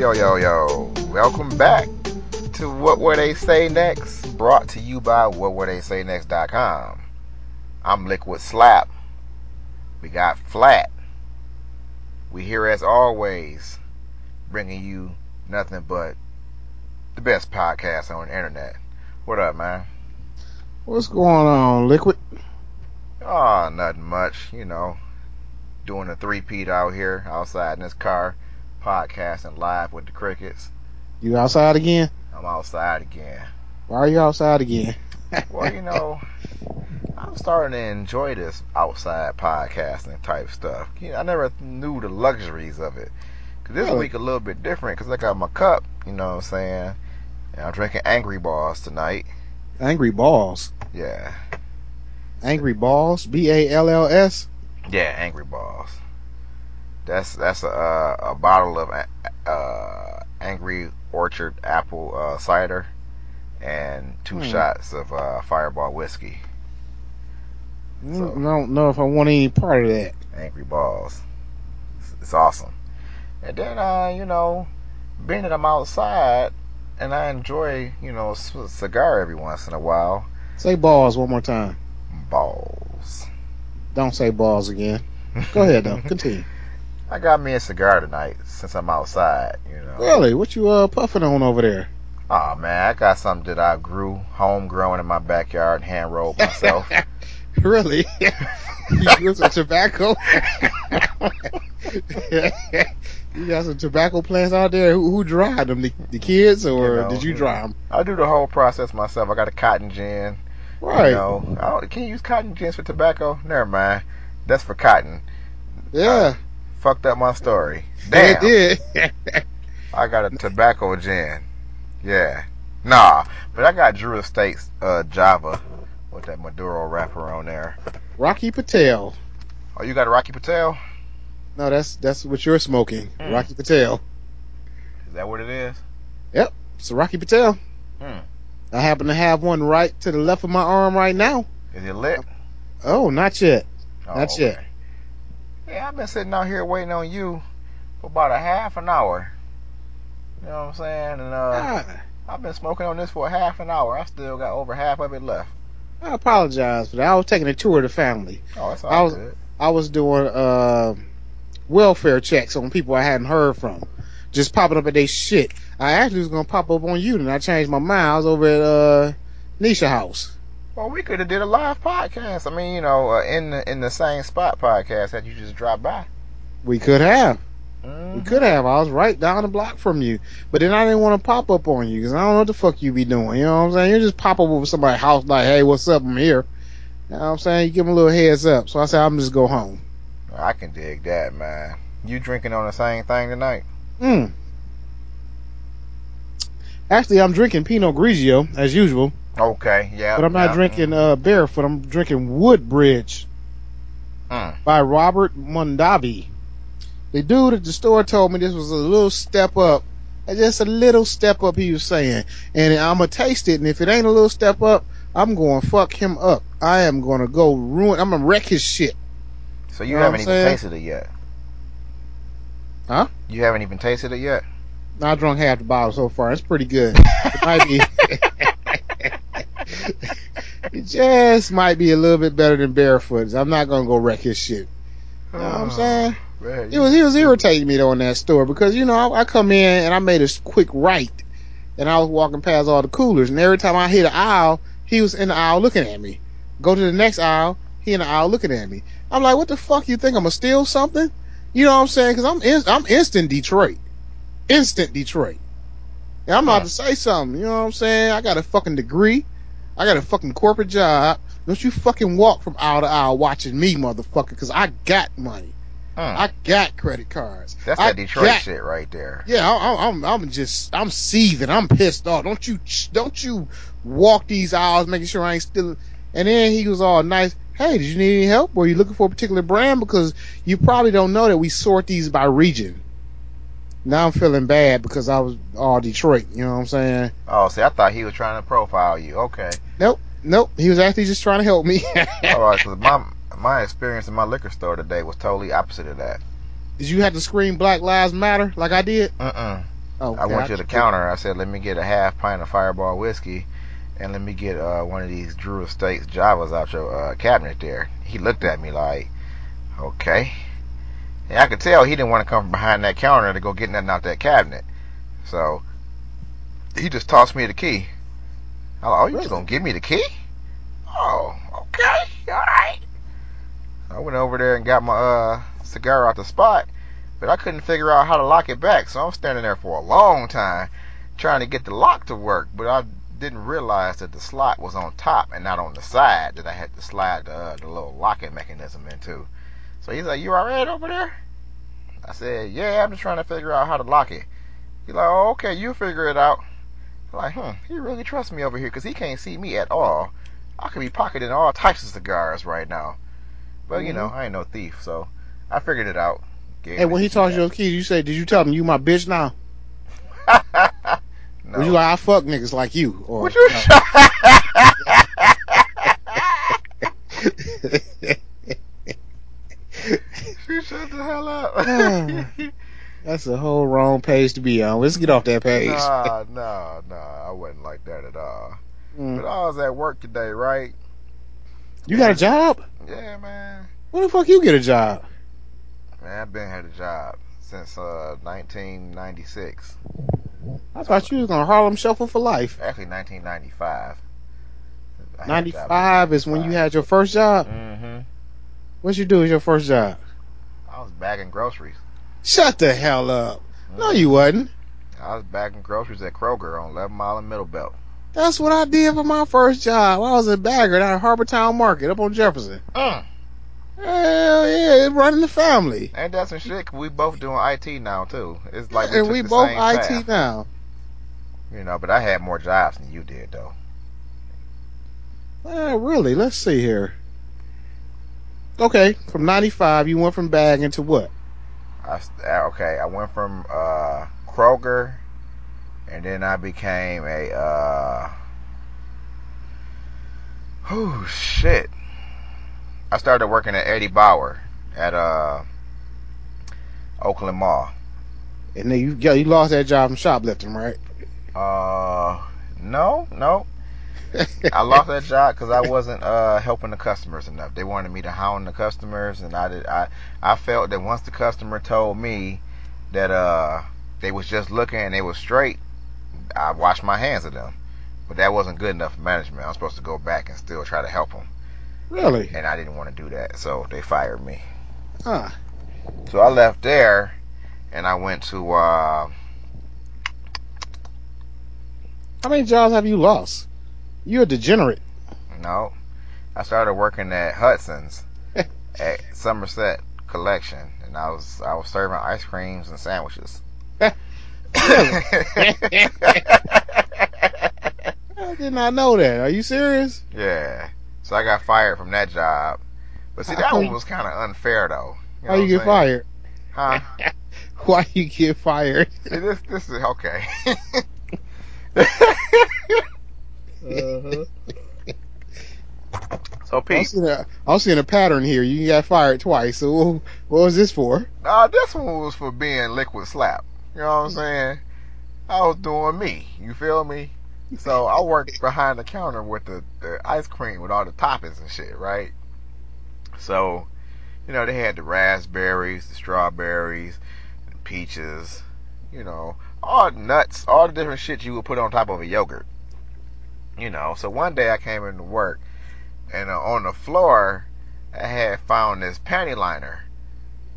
Yo. Welcome back to What Were They Say Next, brought to you by whatweretheySayNext.com. I'm Liquid Slap. We got Flat. We here as always, bringing you nothing but the best podcast on the internet. What up, man? What's going on, Liquid? Oh, nothing much, you know. Doing a three-peat out here, outside in this car, podcasting live with the crickets. You outside again? I'm outside again. Why are you outside again? Well, you know, I'm starting to enjoy this outside podcasting type stuff. You know, I never knew the luxuries of it. Cause this week a little bit different, because I got my cup, you know what I'm saying? And I'm drinking Angry Balls tonight. Angry Balls? Yeah. Angry Balls? B-A-L-L-S? Yeah, Angry Balls. That's a bottle of Angry Orchard apple cider and two shots of Fireball whiskey. So, I don't know if I want any part of that. Angry Balls. It's awesome. And then, you know, being that I'm outside and I enjoy, you know, a cigar every once in a while. Say balls one more time. Balls. Don't say balls again. Go ahead, though. Continue. I got me a cigar tonight since I'm outside, you know. Really? What you puffing on over there? Oh, man, I got something that I grew, homegrown in my backyard, hand-rolled myself. Really? You grew some tobacco? You got some tobacco plants out there? Who dried them? The kids, or you know, did you dry them? I do the whole process myself. I got a cotton gin. Right. You know, can you use cotton gins for tobacco? Never mind. That's for cotton. Yeah. Fucked up my story. Damn. It did. I got a tobacco gin. Yeah. Nah. But I got Drew Estate's Java with that Maduro wrapper on there. Rocky Patel. Oh, you got a Rocky Patel? No, that's what you're smoking. Mm. Rocky Patel. Is that what it is? Yep. It's a Rocky Patel. Hmm. I happen to have one right to the left of my arm right now. Is it lit? Oh, not yet. Oh, not yet. Okay. Yeah, I've been sitting out here waiting on you for about a half an hour. You know what I'm saying? And I've been smoking on this for a half an hour. I still got over half of it left. I apologize for that. I was taking a tour of the family. Oh, that's all good. I was doing welfare checks on people I hadn't heard from. Just popping up at they shit. I actually was going to pop up on you, and I changed my mind. I was over at Nisha's house. Well, we could have did a live podcast. I mean, you know, in the same spot podcast that you just dropped by. We could have. Mm-hmm. We could have. I was right down the block from you. But then I didn't want to pop up on you because I don't know what the fuck you be doing. You know what I'm saying? You just pop up over somebody's house like, hey, what's up? I'm here. You know what I'm saying? You give them a little heads up. So I said, I'm just go home. I can dig that, man. You drinking on the same thing tonight? Actually, I'm drinking Pinot Grigio as usual. Okay, yeah. But I'm not drinking Barefoot. I'm drinking Woodbridge by Robert Mondavi. The dude at the store told me this was a little step up. Just a little step up, he was saying. And I'm going to taste it. And if it ain't a little step up, I'm going to fuck him up. I am going to go I'm going to wreck his shit. So you haven't even tasted it yet? Huh? You haven't even tasted it yet? I drunk half the bottle so far. It's pretty good. It might be. It just might be a little bit better than Barefoot. I'm not gonna go wreck his shit. You know what I'm saying? Man, he was irritating me though in that store because you know I come in and I made a quick right, and I was walking past all the coolers, and every time I hit an aisle, he was in the aisle looking at me. Go to the next aisle, he in the aisle looking at me. I'm like, what the fuck? You think I'm gonna steal something? You know what I'm saying? Because I'm instant Detroit. Instant Detroit. And I'm about to say something. You know what I'm saying? I got a fucking degree. I got a fucking corporate job. Don't you fucking walk from aisle to aisle watching me, motherfucker, because I got money. I got credit cards. That's that Detroit shit right there. Yeah, I'm seething. I'm pissed off. Don't you walk these aisles making sure I ain't stealing. And then he was all nice. Hey, did you need any help? Were you looking for a particular brand? Because you probably don't know that we sort these by region. Now I'm feeling bad because I was all Detroit. You know what I'm saying? Oh, see, I thought he was trying to profile you. Okay. Nope. He was actually just trying to help me. All right, because my experience in my liquor store today was totally opposite of that. Did you have to scream Black Lives Matter like I did? Oh, I went to the counter. I said, let me get a half pint of Fireball whiskey, and let me get one of these Drew Estate's Javas out your cabinet there. He looked at me like, okay. And I could tell he didn't want to come from behind that counter to go get nothing out that cabinet. So he just tossed me the key. I was like, oh, you just going to give me the key? Oh, okay. All right. I went over there and got my cigar out the spot, but I couldn't figure out how to lock it back. So I'm standing there for a long time trying to get the lock to work, but I didn't realize that the slot was on top and not on the side that I had to slide the little locking mechanism into. So he's like, you all right over there? I said, yeah, I'm just trying to figure out how to lock it. He's like, oh, okay, you figure it out. I'm like, he really trusts me over here because he can't see me at all. I could be pocketing all types of cigars right now. But, you know, I ain't no thief, so I figured it out. Hey, when he tossed your keys, you said, did you tell him you my bitch now? No. Were you like, I fuck niggas like you? Or, would you? You shut the hell up. That's a whole wrong page to be on. Let's get off that page. Nah, I wasn't like that at all. But I was at work today, right? You got a job? Yeah, man. When the fuck you get a job? Man, I've been had a job since 1996. I thought you was going to Harlem Shuffle for life. Actually, 1995. 95 is when you had your first job? Mm-hmm. What you do as your first job? I was bagging groceries. Shut the hell up. Mm-hmm. No, you wasn't. I was bagging groceries at Kroger on 11 Mile and Middlebelt. That's what I did for my first job. I was a bagger down at Harbor Town Market up on Jefferson. Hell yeah, it's running the family. Ain't that some shit? We both doing IT now too. It's like we both IT path. Now. You know, but I had more jobs than you did though. Really? Let's see here. Okay, from 95, you went from bagging to what? I went from Kroger. And then I became a, I started working at Eddie Bauer at Oakland Mall. And then you lost that job from shoplifting, right? No. I lost that job because I wasn't helping the customers enough. They wanted me to hound the customers, and I felt that once the customer told me that they was just looking and they was straight, I washed my hands of them. But that wasn't good enough for management. I was supposed to go back and still try to help them. Really? And I didn't want to do that, so they fired me. So I left there, and I went to... How many jobs have you lost? You're a degenerate. No. I started working at Hudson's at Somerset Collection, and I was serving ice creams and sandwiches. I did not know that. Are you serious? Yeah. So I got fired from that job. But see, that one was kind of unfair, though. You know how you get fired? Huh? Why you get fired? See, this is okay. So Pete, I'm seeing a pattern here. You got fired twice. So what was this for? This one was for being liquid slap. You know what I'm saying? I was doing me. You feel me? So I worked behind the counter with the ice cream with all the toppings and shit, right? So, you know, they had the raspberries, the strawberries, the peaches, you know, all nuts, all the different shit you would put on top of a yogurt. You know, so one day I came into work and on the floor I had found this panty liner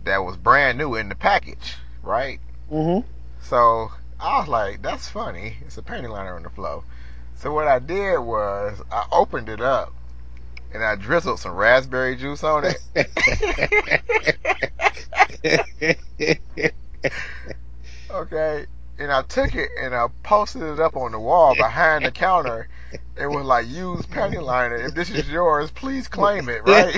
that was brand new in the package, right? Mm-hmm. So I was like, that's funny. It's a panty liner on the floor. So what I did was I opened it up and I drizzled some raspberry juice on it. Okay. And I took it and I posted it up on the wall behind the counter. It was like, use panty liner. If this is yours, please claim it, right?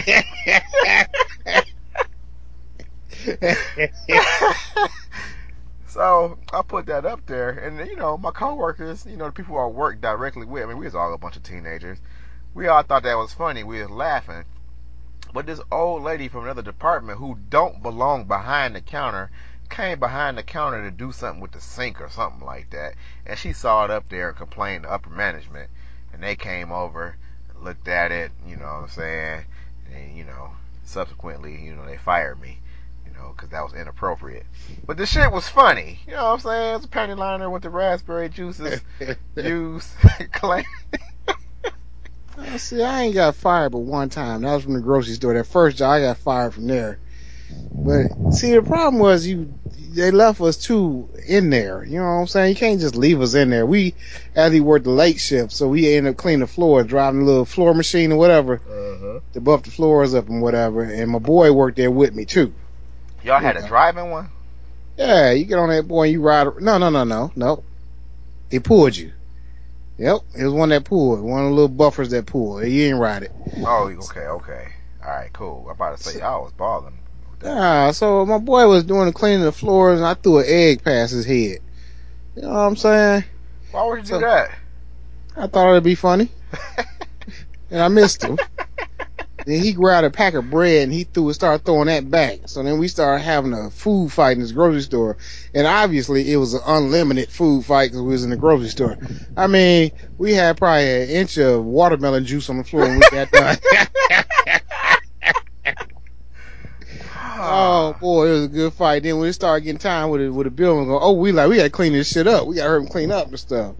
So I put that up there, and you know, my coworkers, you know, the people I worked directly with, I mean, we was all a bunch of teenagers, we all thought that was funny, we was laughing. But this old lady from another department who don't belong behind the counter came behind the counter to do something with the sink or something like that, and she saw it up there and complained to upper management, and they came over, looked at it, you know what I'm saying, and, you know, subsequently, you know, they fired me, you know, because that was inappropriate. But the shit was funny, you know what I'm saying? It's a panty liner with the raspberry juices, juice, clay. See, I ain't got fired but one time. That was from the grocery store. That first job, I got fired from there. But see, the problem was they left us two in there. You know what I'm saying? You can't just leave us in there. We actually worked the late shift, so we ended up cleaning the floor, driving a little floor machine or whatever to buff the floors up and whatever. And my boy worked there with me too. Y'all had a driving one? Yeah, you get on that boy and you ride. No. They pulled you. Yep, it was one that pulled. One of the little buffers that pulled. You didn't ride it. Oh, okay. All right, cool. I'm about to say, I was balling. Nah, so my boy was doing the cleaning of the floors, and I threw an egg past his head. You know what I'm saying? Why would you do that? I thought it would be funny. And I missed him. Then he grabbed a pack of bread, and started throwing that back. So then we started having a food fight in this grocery store. And obviously, it was an unlimited food fight because we was in the grocery store. I mean, we had probably an inch of watermelon juice on the floor when we got done. Oh, boy, it was a good fight. Then when it started getting time with the building, we got to clean this shit up. We got to hurt him clean up and stuff.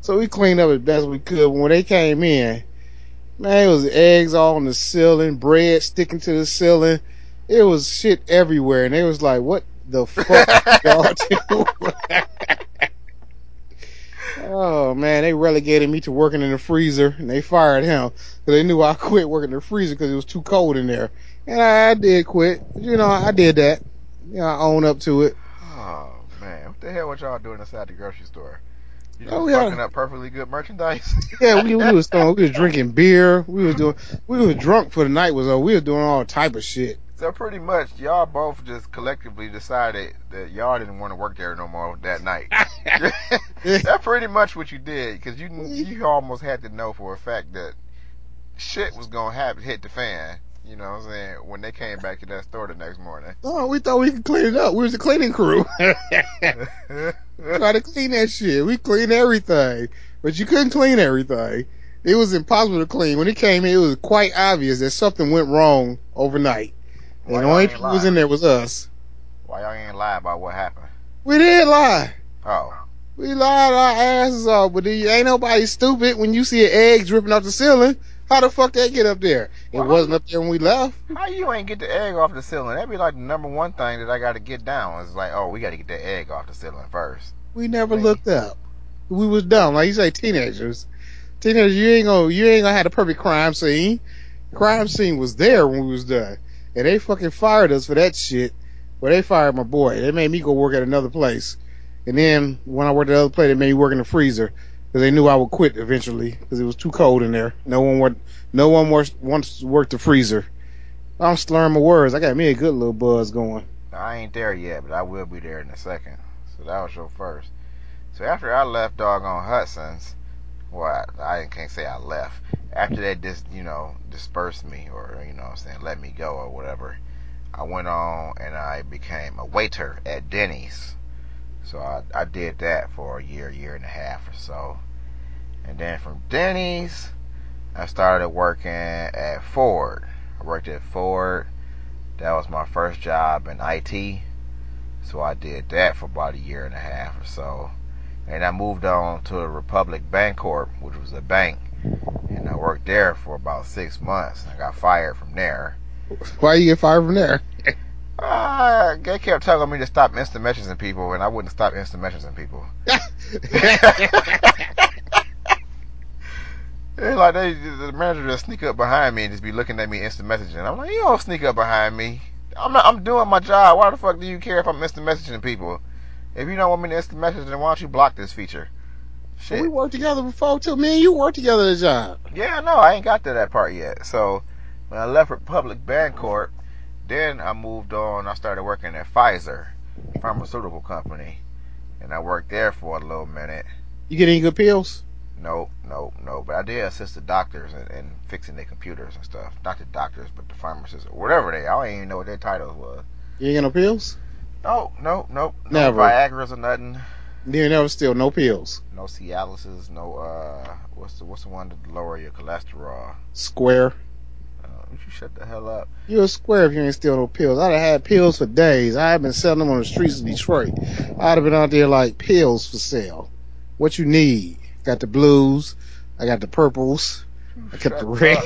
So we cleaned up as best we could. When they came in, man, it was eggs all on the ceiling, bread sticking to the ceiling. It was shit everywhere. And they was like, what the fuck y'all do? Oh, man, they relegated me to working in the freezer, and they fired him. Because they knew I quit working in the freezer because it was too cold in there. And I did quit. You know, I did that. You know, I own up to it. Oh, man. What the hell were y'all doing inside the grocery store? You just fucking up perfectly good merchandise? Yeah, we was drinking beer. We was drunk for the night was over. We were doing all type of shit. So pretty much, y'all both just collectively decided that y'all didn't want to work there no more that night. That's pretty much what you did, because you almost had to know for a fact that shit was going to hit the fan. You know what I'm saying? When they came back to that store the next morning. Oh, we thought we could clean it up. We was the cleaning crew. Try to clean that shit. We cleaned everything. But you couldn't clean everything. It was impossible to clean. When it came in, it was quite obvious that something went wrong overnight. And the only people who was in there was us. Why y'all ain't lie about what happened? We did lie. Oh. We lied our asses off. But ain't nobody stupid when you see an egg dripping off the ceiling. How the fuck that get up there? It wasn't up there when we left. How you ain't get the egg off the ceiling? That'd be like the number one thing that I got to get down. It's like, we got to get that egg off the ceiling first. We never looked up. We was dumb. Like you say, teenagers. Teenagers, you ain't gonna have the perfect crime scene. Crime scene was there when we was done. And they fucking fired us for that shit. Well, they fired my boy. They made me go work at another place. And then when I worked at the other place, they made me work in the freezer. Because they knew I would quit eventually because it was too cold in there. No one wants to work the freezer. I'm slurring my words. I got me a good little buzz going. I ain't there yet, but I will be there in a second. So that was your first. So after I left doggone Hudson's, well, I can't say I left. After they dispersed me or, you know what I'm saying, let me go or whatever, I went on and I became a waiter at Denny's. So I did that for a year and a half or so. And then from Denny's, I started working at Ford. I worked at Ford. That was my first job in IT. So I did that for about a year and a half or so. And I moved on to Republic Bancorp, which was a bank. And I worked there for about 6 months. I got fired from there. Why you get fired from there? They kept telling me to stop instant messaging people, and I wouldn't stop instant messaging people. It's like the manager just sneak up behind me and just be looking at me instant messaging. I'm like, you don't sneak up behind me. I'm doing my job. Why the fuck do you care if I'm instant messaging people? If you don't want me to instant message, then why don't you block this feature? Shit. Well, we worked together before too. Me and you worked together at a job. Yeah, no, I ain't got to that part yet. So when I left Republic Bancorp. Then I moved on. I started working at Pfizer, pharmaceutical company, and I worked there for a little minute. You get any good pills? Nope. But I did assist the doctors in fixing their computers and stuff. Not the doctors, but the pharmacists or whatever I don't even know what their titles was. You ain't got no pills? Oh, nope. Never. No Viagra's or nothing. Yeah, never still. No pills. No Cialis's. No, what's the one to lower your cholesterol? Square. You shut the hell up. You're a square if you ain't steal no pills. I'd have had pills for days. I have been selling them on the streets of Detroit. I'd have been out there like pills for sale. What you need? Got the blues. I got the purples. I kept the red.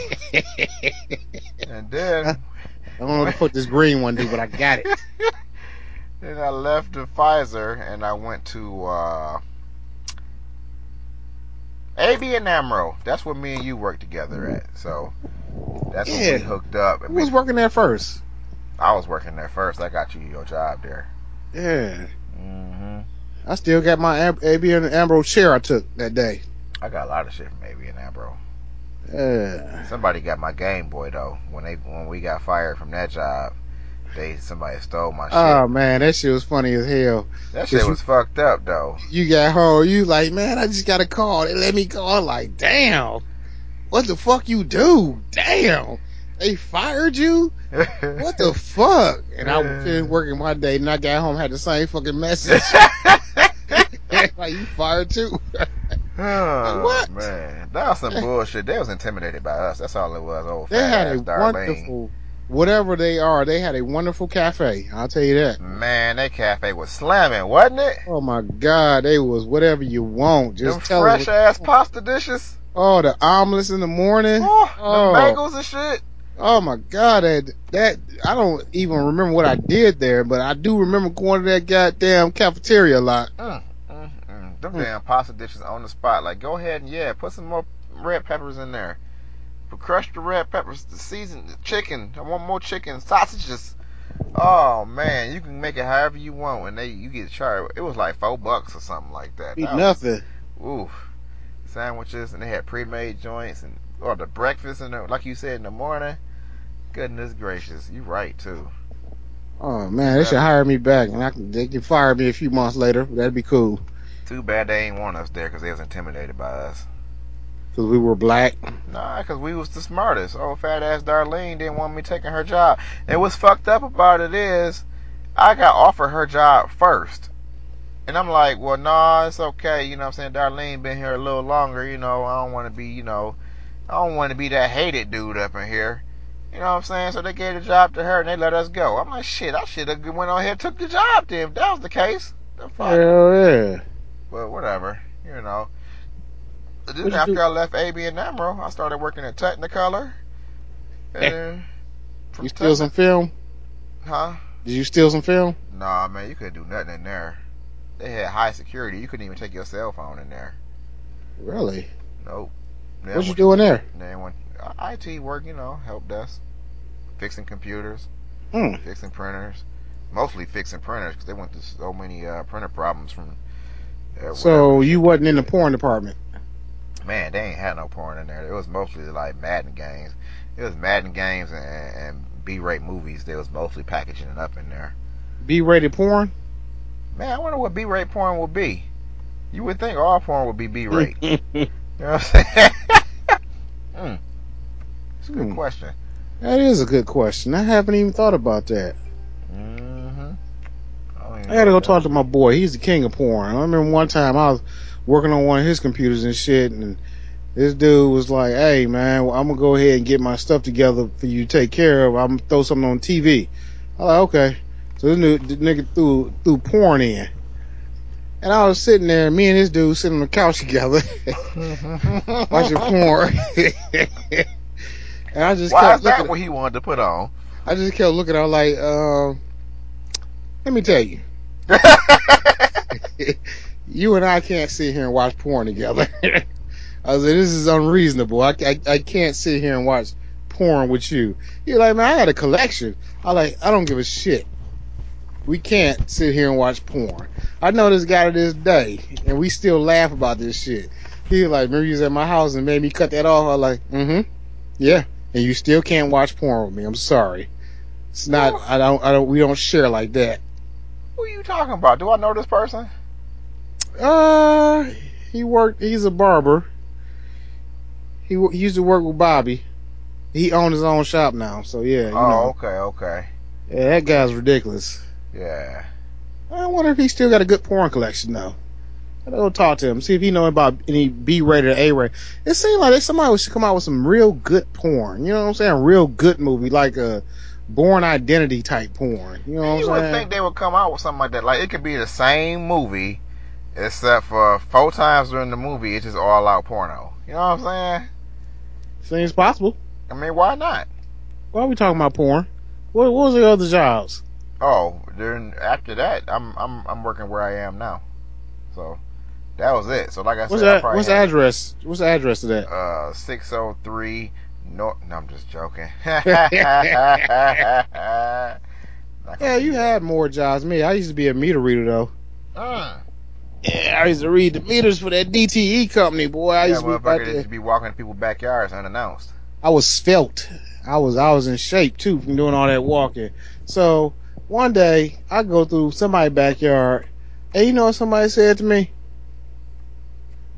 And then I don't know what to put this green one to, but I got it. Then I left the Pfizer and I went to ABN AMRO. That's where me and you worked together at. So that's when we hooked up. Who was working there first? I was working there first. I got you your job there. Yeah. Mm-hmm. I still got my ABN AMRO chair I took that day. I got a lot of shit from ABN AMRO. Yeah. Somebody got my Game Boy though. When we got fired from that job, somebody stole my shit. Oh man, that shit was funny as hell. That shit was fucked up though. You got home, you like, man, I just got a call. They let me call. I'm like, damn, what the fuck you do? Damn, they fired you? What the fuck? And I was finished working my day, and I got home, had the same fucking message. Like, you fired too? Oh, what? Man, that was some bullshit. They was intimidated by us. That's all it was. Old they had a Darlene. Wonderful, whatever they are, they had a wonderful cafe. I'll tell you that. Man, that cafe was slamming, wasn't it? Oh my God, they was whatever you want. Just them fresh ass pasta dishes. Oh, the omelets in the morning. Oh, the bagels and shit. Oh my God, that I don't even remember what I did there, but I do remember going to that goddamn cafeteria a lot. Them damn pasta dishes on the spot. Like, go ahead and put some more red peppers in there. Crush the red peppers, the season, the chicken. I want more chicken, sausages. Oh man, you can make it however you want, and you get charged. It was like $4 or something like that. Nothing. Oof. Sandwiches, and they had pre-made joints, and or the breakfast in there, like you said, in the morning. Goodness gracious, you right too. Oh man, they should hire me back, and they can fire me a few months later. That'd be cool. Too bad they ain't want us there because they was intimidated by us. Because we were black? Nah, because we was the smartest. Old fat ass Darlene didn't want me taking her job. And what's fucked up about it is I got offered her job first. And I'm like, well, nah, it's okay. You know what I'm saying? Darlene been here a little longer. You know, I don't want to be, I don't want to be that hated dude up in here. You know what I'm saying? So they gave the job to her and they let us go. I'm like, shit, I should have went on here and took the job then. If that was the case. The fuck? Hell yeah. But whatever, Then after I left ABN AMRO, I started working at Technicolor. And you steal some film? Huh? Did you steal some film? Nah, man, you couldn't do nothing in there. They had high security. You couldn't even take your cell phone in there. Really? Nope. What you doing there? IT work, help desk, fixing computers, fixing printers, mostly fixing printers because they went through so many printer problems from. So you wasn't in the porn department? Man, they ain't had no porn in there. It was mostly like Madden games. It was Madden games and B-rated movies. They was mostly packaging it up in there. B-rated porn? Man, I wonder what B-rated porn would be. You would think all porn would be B-rated. You know what I'm saying? It's a good question. That is a good question. I haven't even thought about that. I gotta go talk to my boy. He's the king of porn. I remember one time I was working on one of his computers and shit, and this dude was like, hey man, I'm gonna go ahead and get my stuff together for you to take care of. I'm gonna throw something on TV. I was like, okay. So this nigga threw porn in, and I was sitting there, me and this dude sitting on the couch together watching porn. And I just why kept is that what he wanted to put on? I just kept looking. I was like, let me tell you. You and I can't sit here and watch porn together. I was like, this is unreasonable. I can't sit here and watch porn with you. You're like, man, I got a collection. I'm like, I don't give a shit. We can't sit here and watch porn. I know this guy to this day, and we still laugh about this shit. He's like, remember you was at my house and made me cut that off? I'm like, yeah, and you still can't watch porn with me. I'm sorry. It's not. We don't share like that. What are you talking about? Do I know this person? He's a barber. He used to work with Bobby. He owned his own shop now, so yeah. Oh, okay. Yeah, that guy's ridiculous. Yeah. I wonder if he still got a good porn collection though. I gotta go talk to him, see if he knows about any B-rated or A-rated. It seems like somebody should come out with some real good porn. You know what I'm saying? A real good movie, like a Born Identity type porn. You know what I'm saying? You would think they would come out with something like that. Like it could be the same movie, except for four times during the movie it's just all out porno. You know what I'm saying? Seems possible. I mean, why not? Why are we talking about porn? What was the other jobs? Oh, during after that, I'm working where I am now, so. That was it. So like I said, I probably what's the address to that? 603 North. No, I'm just joking. Yeah, you had more jobs than me. I used to be a meter reader though. Yeah, I used to read the meters for that DTE company, boy. I used to be out there. Used to be walking in people's backyards unannounced. I was felt. I was in shape too from doing all that walking. So one day I go through somebody's backyard, and you know what somebody said to me?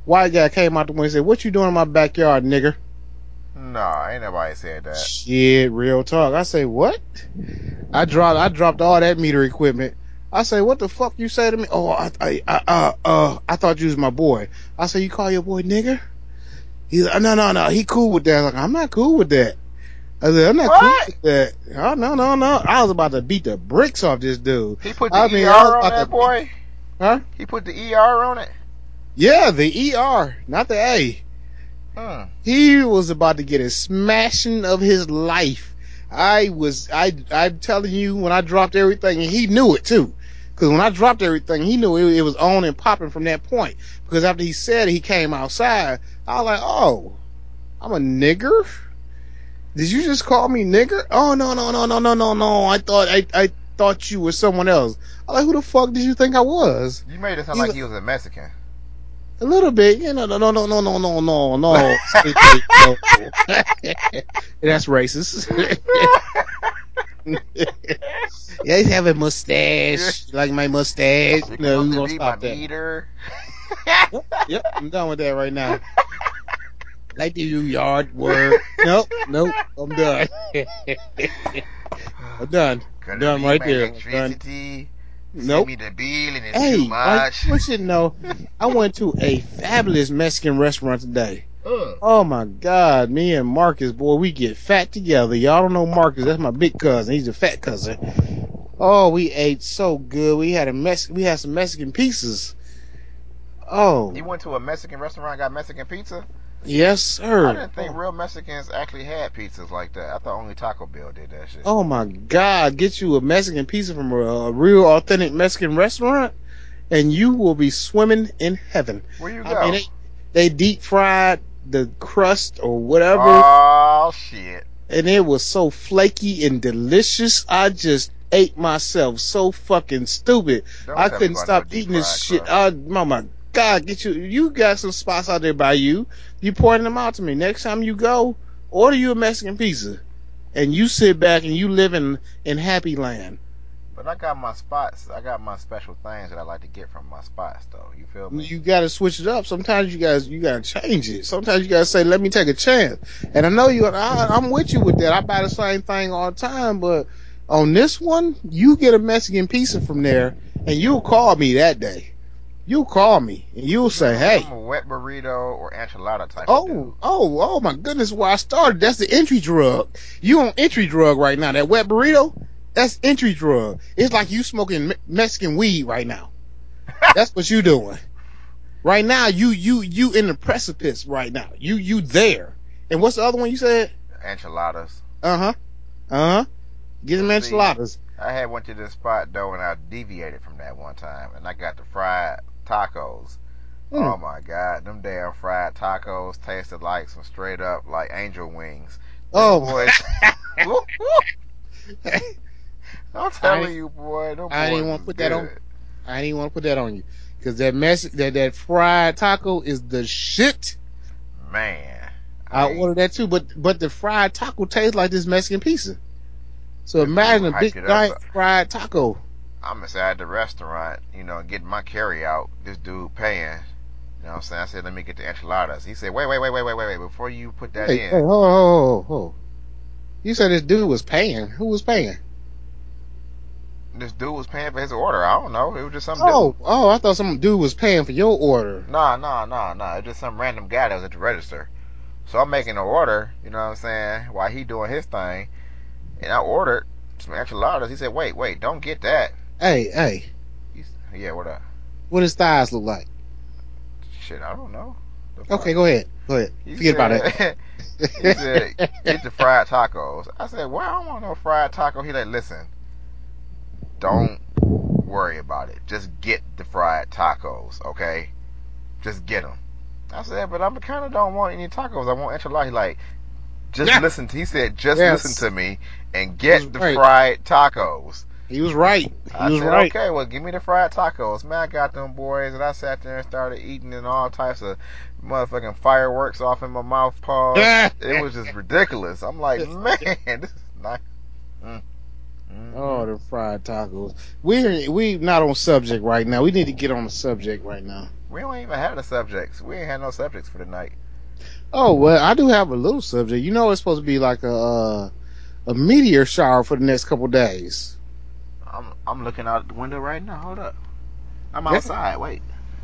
White guy came out the window and said, "What you doing in my backyard, nigger?" No, ain't nobody said that. Shit, real talk. I say, what? I dropped all that meter equipment. I say, what the fuck you say to me? Oh, I thought you was my boy. I say, you call your boy nigger? He's like, no. He cool with that. I'm like, I'm not cool with that. I said, I'm not cool with that. Oh, no. I was about to beat the bricks off this dude. He put the ER on that boy? Huh? He put the ER on it? Yeah, the ER, not the A. He was about to get a smashing of his life. I'm telling you, when I dropped everything, and he knew it too. Because when I dropped everything, he knew it was on and popping from that point. Because after he said it, he came outside. I was like, oh, I'm a nigger? Did you just call me nigger? Oh, no. I thought you were someone else. I was like, who the fuck did you think I was? You made it sound like he was a Mexican. A little bit, you know, no. That's racist. Yeah, he's having a mustache, like my mustache. No, we're going to stop that. Yep, I'm done with that right now. Like to do yard work. Nope, I'm done. I'm done right there. Electricity. Nope. Send me the bill and it's too much. You should know. I went to a fabulous Mexican restaurant today. Oh my God, me and Marcus, boy, we get fat together. Y'all don't know Marcus. That's my big cousin. He's a fat cousin. Oh, we ate so good. We had some Mexican pizzas. Oh, you went to a Mexican restaurant and got Mexican pizza? Yes, sir. I didn't think real Mexicans actually had pizzas like that. I thought only Taco Bell did that shit. Oh, my God. Get you a Mexican pizza from a real authentic Mexican restaurant, and you will be swimming in heaven. Where you go? I mean, they deep fried the crust or whatever. Oh, shit. And it was so flaky and delicious. I just ate myself so fucking stupid. I couldn't stop eating this shit. Oh, my God. God, get you got some spots out there by you. You pointing them out to me. Next time you go, order you a Mexican pizza, and you sit back and you live in happy land. But I got my spots. I got my special things that I like to get from my spots, though. You feel me? You got to switch it up. Sometimes you got to change it. Sometimes you got to say, "Let me take a chance." And I know you. I'm with you with that. I buy the same thing all the time, but on this one, you get a Mexican pizza from there, and you'll call me that day. You call me and you'll say, "Hey, I'm a wet burrito or enchilada type." Oh, my goodness! Where I started? That's the entry drug. You on entry drug right now? That wet burrito? That's entry drug. It's like you smoking Mexican weed right now. That's what you doing right now. You in the precipice right now. You there. And what's the other one you said? Enchiladas. Get them enchiladas. I had went to this spot though, and I deviated from that one time, and I got the fried tacos. Oh my God, them damn fried tacos tasted like some straight up like angel wings. Oh boy. I'm telling you, boy, I didn't want to put that on. I didn't want to put that on you because that fried taco is the shit, man. I ordered that too, but the fried taco tastes like this Mexican pizza. So imagine a big giant fried taco. I'm inside the restaurant, you know, getting my carry out. This dude paying. You know what I'm saying? I said, let me get the enchiladas. He said, wait. Before you put that in. Oh. You said this dude was paying. Who was paying? this dude was paying for his order. I don't know. It was just some dude. Oh, I thought some dude was paying for your order. Nah. It's just some random guy that was at the register. So I'm making an order, you know what I'm saying, while he doing his thing. And I ordered some enchiladas. He said, wait, don't get that. Hey. Yeah, what up? What his thighs look like? Shit, I don't know. Okay, go ahead. Forget about it. He said, get the fried tacos. I said, well, I don't want no fried taco. He like, listen, don't worry about it. Just get the fried tacos, okay? Just get them. I said, but I kind of don't want any tacos. I want enchiladas. He like, listen to me and get the fried tacos. He was right. I said, okay, well, give me the fried tacos. Man, I got them boys, and I sat there and started eating and all types of motherfucking fireworks off in my mouth, paws. It was just ridiculous. I'm like, man, this is nice. Oh, the fried tacos. We not on subject right now. We need to get on the subject right now. We don't even have the subjects. We ain't had no subjects for the night. Oh, well, I do have a little subject. You know it's supposed to be like a meteor shower for the next couple days. I'm looking out the window right now. Hold up. I'm outside. Wait.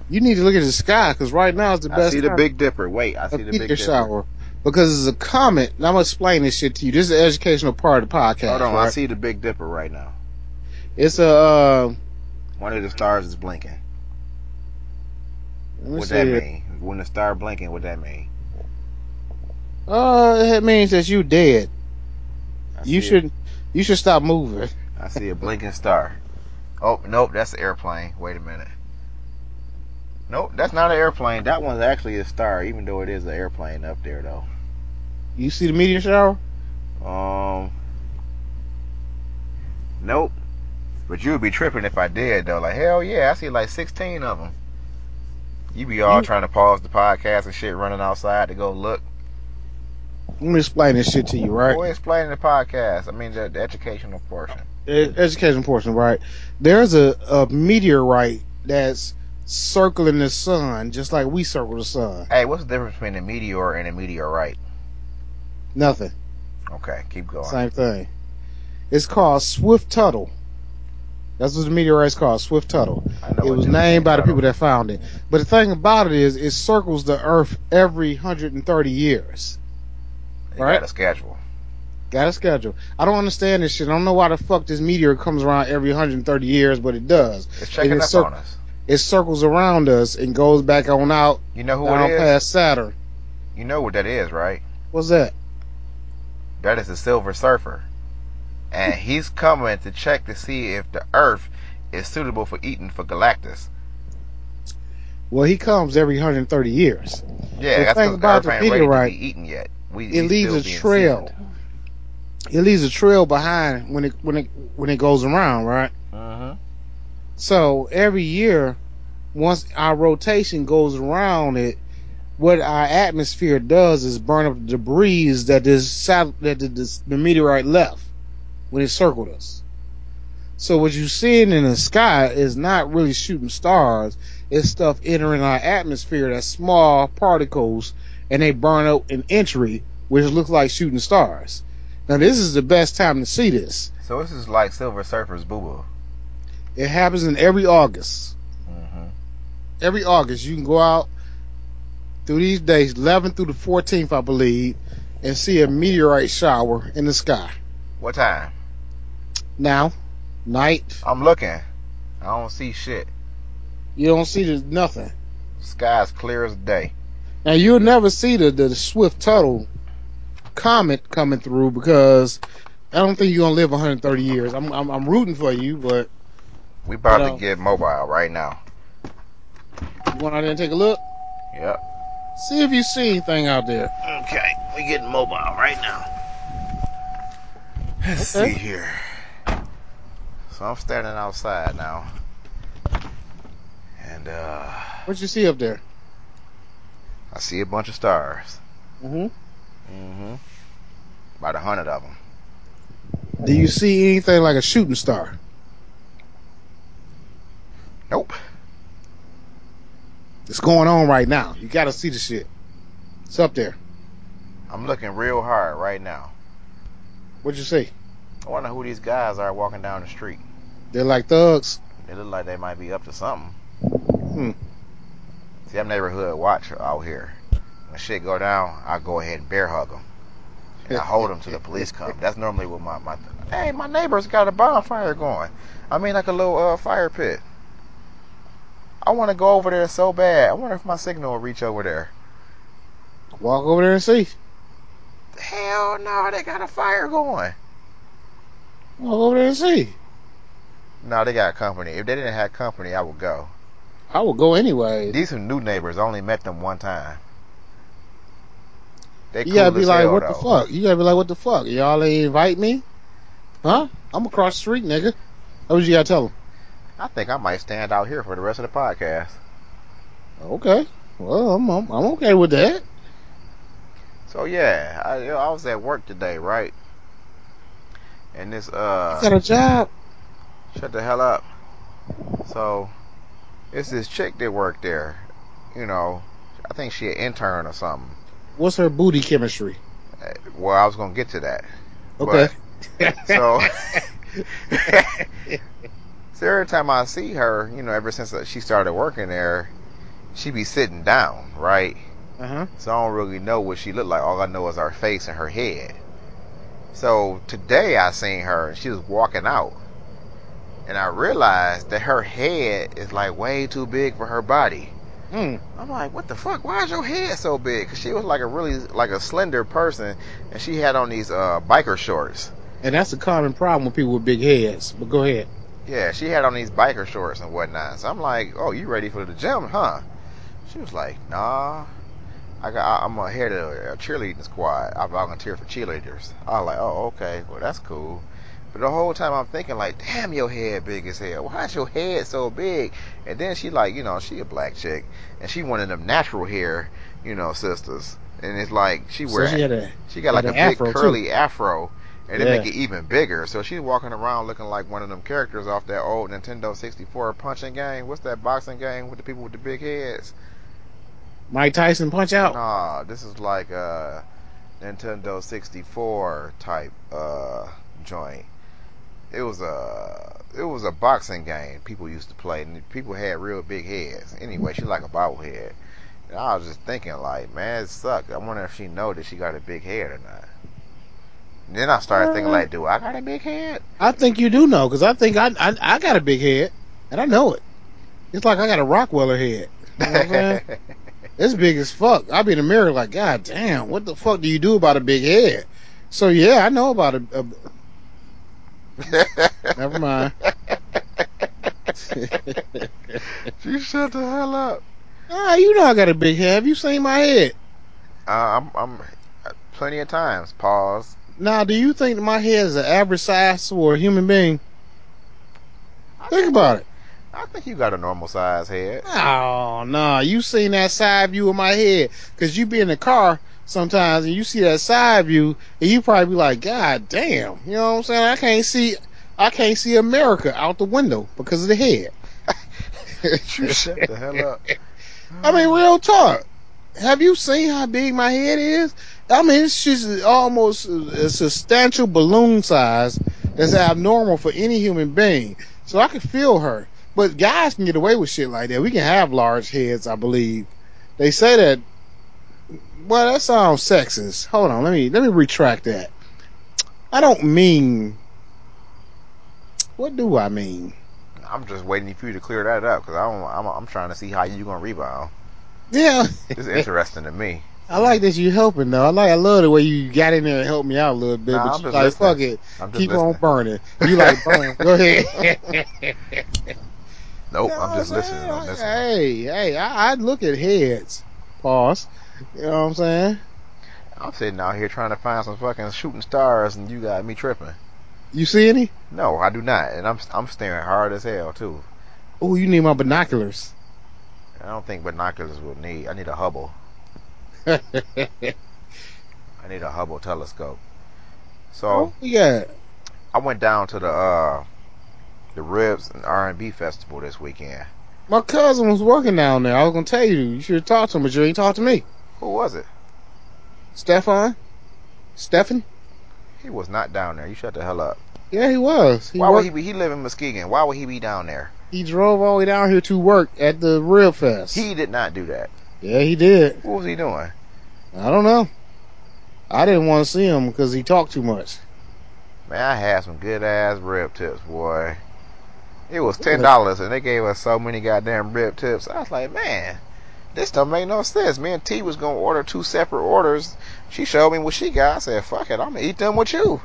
You need to look at the sky because right now it's the best. I see the Big Dipper. Wait, I see the Big Dipper. Shower. Because it's a comet. And I'm going to explain this shit to you. This is the educational part of the podcast. Hold on. Right? I see the Big Dipper right now. It's a... one of the stars is blinking. What that mean? When the star blinking, what that mean? It means that you dead. You should stop moving. I see a blinking star. Oh, nope, that's an airplane. Wait a minute. Nope, that's not an airplane. That one's actually a star, even though it is an airplane up there, though. You see the meteor shower? Nope. But you would be tripping if I did, though. Like, hell yeah, I see like 16 of them. You be all trying to pause the podcast and shit, running outside to go look. Let me explain this shit to you, right? We're explaining the podcast. I mean, the educational portion. Education portion, right? There's a meteorite that's circling the sun, just like we circle the sun. Hey, what's the difference between a meteor and a meteorite? Nothing. Okay, keep going. Same thing. It's called Swift Tuttle. That's what the meteorite's called, Swift Tuttle. It was named by the people that found it. But the thing about it is, it circles the Earth every 130 years. Right? Got a schedule. I don't understand this shit. I don't know why the fuck this meteor comes around every 130 years, but it does. It's checking up on us. It circles around us and goes back on out. You know who it is? Down past Saturn. You know what that is, right? What's that? That is the Silver Surfer. And he's coming to check to see if the Earth is suitable for eating for Galactus. Well, he comes every 130 years. Yeah, that's because the Earth ain't ready to be eaten yet. It leaves a trail. It leaves a trail behind when it goes around, right? Uh-huh. So every year, once our rotation goes around it, what our atmosphere does is burn up the debris that the meteorite left when it circled us. So what you're seeing in the sky is not really shooting stars. It's stuff entering our atmosphere that's small particles. And they burn out an entry, which looks like shooting stars. Now, this is the best time to see this. So this is like Silver Surfer's boo-boo. It happens in every August. Mm-hmm. Every August, you can go out through these days, 11th through the 14th, I believe, and see a meteorite shower in the sky. What time? Now. Night. I'm looking. I don't see shit. You don't see nothing. The sky's clear as day. Now, you'll never see the Swift Tuttle comet coming through because I don't think you're going to live 130 years. I'm rooting for you, but... We about to get mobile right now. You going out there and take a look? Yep. See if you see anything out there. Okay, we getting mobile right now. Let's see here. So I'm standing outside now. And, what'd you see up there? I see a bunch of stars. Mm-hmm. Mm-hmm. About 100 of them. Do you see anything like a shooting star? Nope. It's going on right now. You gotta see the shit. It's up there. I'm looking real hard right now. What'd you see? I wonder who these guys are walking down the street. They're like thugs. They look like they might be up to something. Hmm. See, I'm neighborhood watcher out here. When shit go down, I go ahead and bear hug them. I hold them till the police come. That's normally what my hey, my neighbor's got a bonfire going. I mean, like a little fire pit. I want to go over there so bad. I wonder if my signal will reach over there. Walk over there and see. Hell no, they got a fire going. Walk over there and see. No, they got company. If they didn't have company, I would go. I would go anyway. These are new neighbors. I only met them one time. They you gotta be like, what the fuck? You gotta be like, what the fuck? Y'all ain't invite me? Huh? I'm across the street, nigga. That's what you gotta tell them. I think I might stand out here for the rest of the podcast. Okay. Well, I'm okay with that. So yeah, I was at work today, right? And this is that a job? Shut the hell up. So it's this chick that worked there. You know, I think she an intern or something. What's her booty chemistry? Well, I was gonna get to that. Okay. But, so. So every time I see her, you know, ever since she started working there, she be sitting down, right? Uh-huh. So I don't really know what she looked like. All I know is her face and her head. So today I seen her and she was walking out. And I realized that her head is like way too big for her body. Mm. I'm like, what the fuck? Why is your head so big? Because she was like a really, like a slender person. And she had on these biker shorts. And that's a common problem with people with big heads. But go ahead. Yeah, she had on these biker shorts and whatnot. So I'm like, oh, you ready for the gym, huh? She was like, nah. I'm a head of a cheerleading squad. I volunteer for cheerleaders. I was like, oh, okay. Well, that's cool. But the whole time I'm thinking like, damn, your head big as hell. Why is your head so big? And then she like, you know, she a black chick. And she one of them natural hair, you know, sisters. And it's like, she got like a big curly afro. And they make it even bigger. So she's walking around looking like one of them characters off that old Nintendo 64 punching game. What's that boxing game with the people with the big heads? Mike Tyson Punch Out? Nah, this is like a Nintendo 64 type joint. It was a boxing game people used to play. And people had real big heads. Anyway, she's like a bobblehead. And I was just thinking like, man, it sucks. I wonder if she know that she got a big head or not. Then I started thinking like, do I got a big head? I think you do know, because I think I got a big head, and I know it. It's like I got a Rottweiler head. You know what I'm saying? It's big as fuck. I be in the mirror like, God damn, what the fuck do you do about a big head? So yeah, I know about a... Never mind. You shut the hell up. Ah, you know I got a big head. Have you seen my head? I'm plenty of times. Pause. Now, do you think my head is an average size for a human being? Think about it. I think you got a normal size head. Oh, no. You seen that side view of my head. Because you be in the car sometimes and you see that side view and you probably be like, God damn. You know what I'm saying? I can't see America out the window because of the head. Shut the hell up. I mean, real talk. Have you seen how big my head is? I mean, it's just almost a substantial balloon size that's abnormal for any human being. So I can feel her. But guys can get away with shit like that. We can have large heads, I believe. They say that. Well, that sounds sexist. Hold on, let me retract that. I don't mean. What do I mean? I'm just waiting for you to clear that up because I'm trying to see how you're gonna rebound. Yeah, it's interesting to me. I like that you helping though. I love the way you got in there and helped me out a little bit. Nah, but you like listening. Fuck it, keep listening. On burning. You like burn. Go ahead. Nope, no, I'm just listening. I'm listening. Hey, I look at heads. Pause. You know what I'm saying? I'm sitting out here trying to find some fucking shooting stars, and you got me tripping. You see any? No, I do not, and I'm staring hard as hell too. Oh, you need my binoculars. I don't think binoculars will need. I need a Hubble. I need a Hubble telescope. So yeah, I went down to the Ribs and R&B Festival this weekend. My cousin was working down there. I was gonna tell you, you should have talked to him, but you ain't talked to me. Who was it? Stefan? He was not down there. You shut the hell up. Yeah, he was. Why would he be? He live in Muskegon. Why would he be down there? He drove all the way down here to work at the Real Fest. He did not do that. Yeah, he did. What was he doing? I don't know. I didn't want to see him because he talked too much. Man, I had some good-ass rib tips, boy. It was $10, and they gave us so many goddamn rib tips. I was like, man, this don't make no sense. Me and T was going to order two separate orders. She showed me what she got. I said, fuck it, I'm going to eat them with you.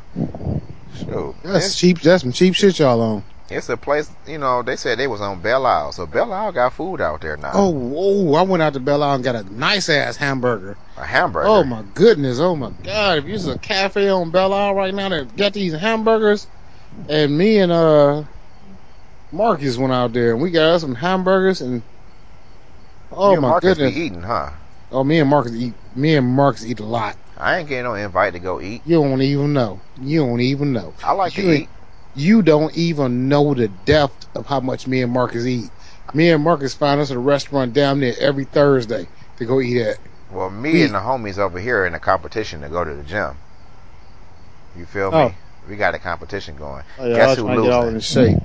Shoot. That's cheap. That's some cheap shit y'all on. It's a place, you know, they said they was on Belle Isle. So Belle Isle got food out there now. Oh, I went out to Belle Isle and got a nice-ass hamburger. A hamburger? Oh, my goodness. Oh, my God. If there's a cafe on Belle Isle right now that got these hamburgers, and me and Marcus went out there, and we got us some hamburgers, and oh, my Marcus goodness. Be eating, huh? Oh, me and Marcus eat a lot. I ain't getting no invite to go eat. You don't even know. I like to eat. You don't even know the depth of how much me and Marcus eat. Me and Marcus find us at a restaurant down there every Thursday to go eat at. Well, me and the homies over here are in a competition to go to the gym. You feel me? We got a competition going. Oh, yeah, guess who's losing?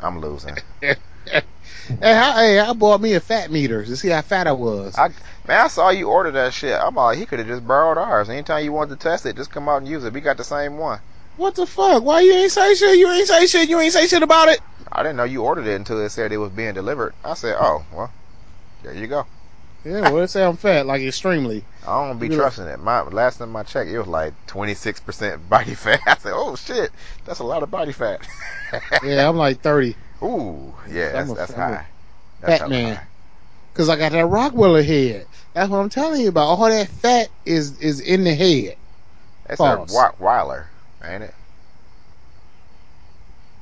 I'm losing. Hey, I bought me a fat meter to see how fat I was. Man, I saw you order that shit. I'm like, he could have just borrowed ours. Anytime you want to test it, just come out and use it. We got the same one. What the fuck? Why you ain't say shit? You ain't say shit about it? I didn't know you ordered it until it said it was being delivered. I said, oh, well, there you go. Yeah, well, it said I'm fat, like extremely. I don't be trusting it. My last time I checked, it was like 26% body fat. I said, oh, shit, that's a lot of body fat. Yeah, I'm like 30. Ooh, yeah, that's high. Fat man. Because I got that Rottweiler head. That's what I'm telling you about. All that fat is in the head. That's a Rottweiler, ain't it?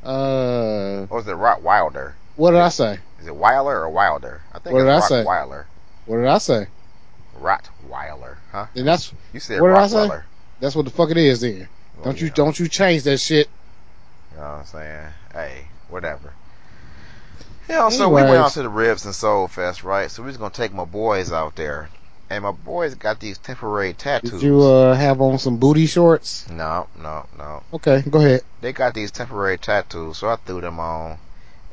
Or is it Rottweiler? What did I say? Is it Weiler or Wilder? I think it's Rottweiler. What did I say? Rottweiler, huh? And that's you said. What did I say? That's what the fuck it is. Then well, don't you change that shit. You know what I'm saying? Hey, whatever. You know, so we went out to the Ribs and Soul Fest, right? So we was gonna take my boys out there, and my boys got these temporary tattoos. Did you have on some booty shorts? No. Okay, go ahead. They got these temporary tattoos, so I threw them on.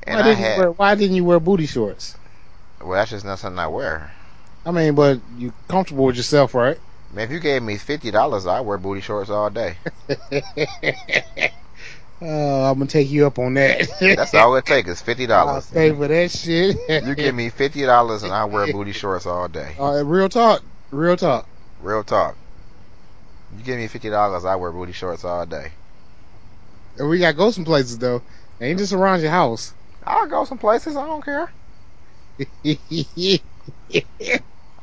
And why didn't you wear booty shorts? Well, that's just not something I wear. I mean, but you comfortable with yourself, right? Man, if you gave me $50, I'd wear booty shorts all day. I'm going to take you up on that. That's all it takes is $50. I'll pay for that shit. You give me $50 and I wear booty shorts all day. Real talk. You give me $50, I wear booty shorts all day. And we got to go some places, though. It ain't just around your house. I'll go some places. I don't care.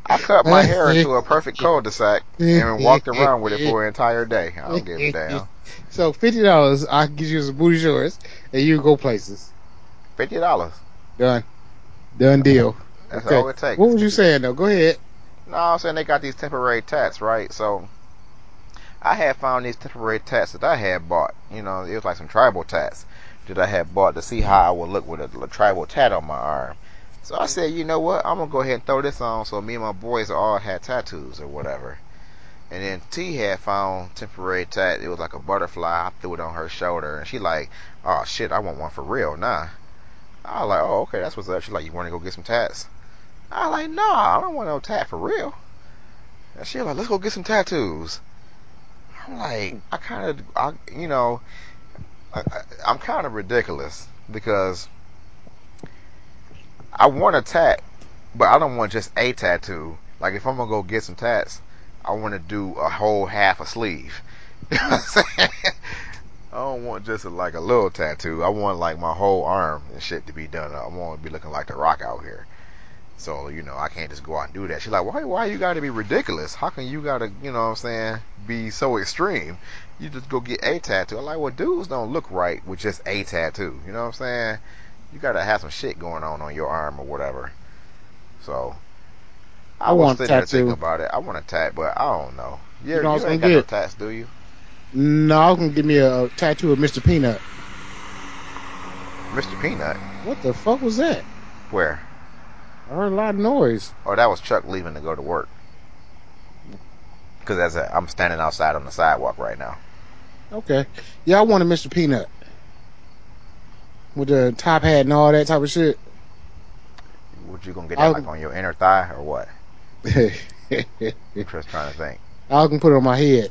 I cut my hair into a perfect cul-de-sac and walked around with it for an entire day. I don't give a damn. So $50, I can get you some booty shorts and you go places. $50. Done deal. That's all it takes. What was you saying though? Go ahead. No, I'm saying they got these temporary tats, right? So I had found these temporary tats that I had bought. You know, it was like some tribal tats that I had bought to see how I would look with a tribal tat on my arm. So I said, you know what? I'm going to go ahead and throw this on so me and my boys all had tattoos or whatever. And then T had found temporary tat. It was like a butterfly. I threw it on her shoulder. And she like, oh, shit, I want one for real. Nah. I was like, oh, okay, that's what's up. She like, you want to go get some tats? I was like, nah, I don't want no tat for real. And she was like, let's go get some tattoos. I'm like, I'm kind of ridiculous because I want a tat, but I don't want just a tattoo. Like, if I'm going to go get some tats, I want to do a whole half a sleeve. You know what I'm saying? I don't want just a little tattoo. I want, like, my whole arm and shit to be done. I want to be looking like The Rock out here. So, you know, I can't just go out and do that. She's like, why you got to be ridiculous? How can you got to, you know what I'm saying, be so extreme? You just go get a tattoo. I'm like, well, dudes don't look right with just a tattoo. You know what I'm saying? You gotta have some shit going on your arm or whatever. So I want a tattoo. Think about it. I want a tat, but I don't know. You ain't got no tats, do you? No, I can give me a tattoo of Mr. Peanut. Mr. Peanut? What the fuck was that? Where? I heard a lot of noise. Oh, that was Chuck leaving to go to work. Because I'm standing outside on the sidewalk right now. Okay. Yeah, I wanted Mr. Peanut. With the top hat and all that type of shit. What, you gonna get that like on your inner thigh or what? I'm just trying to think. I can put it on my head.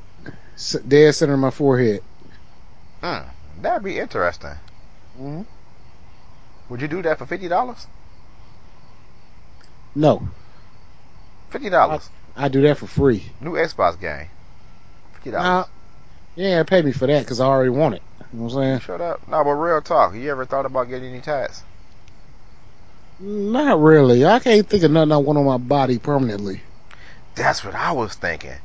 Dead center of my forehead. That'd be interesting. Mm-hmm. Would you do that for $50? No. $50. I do that for free. New Xbox game. $50. Yeah, pay me for that because I already want it. You know what I'm saying? Shut up. No, but real talk. You ever thought about getting any tats? Not really. I can't think of nothing I want on my body permanently. That's what I was thinking.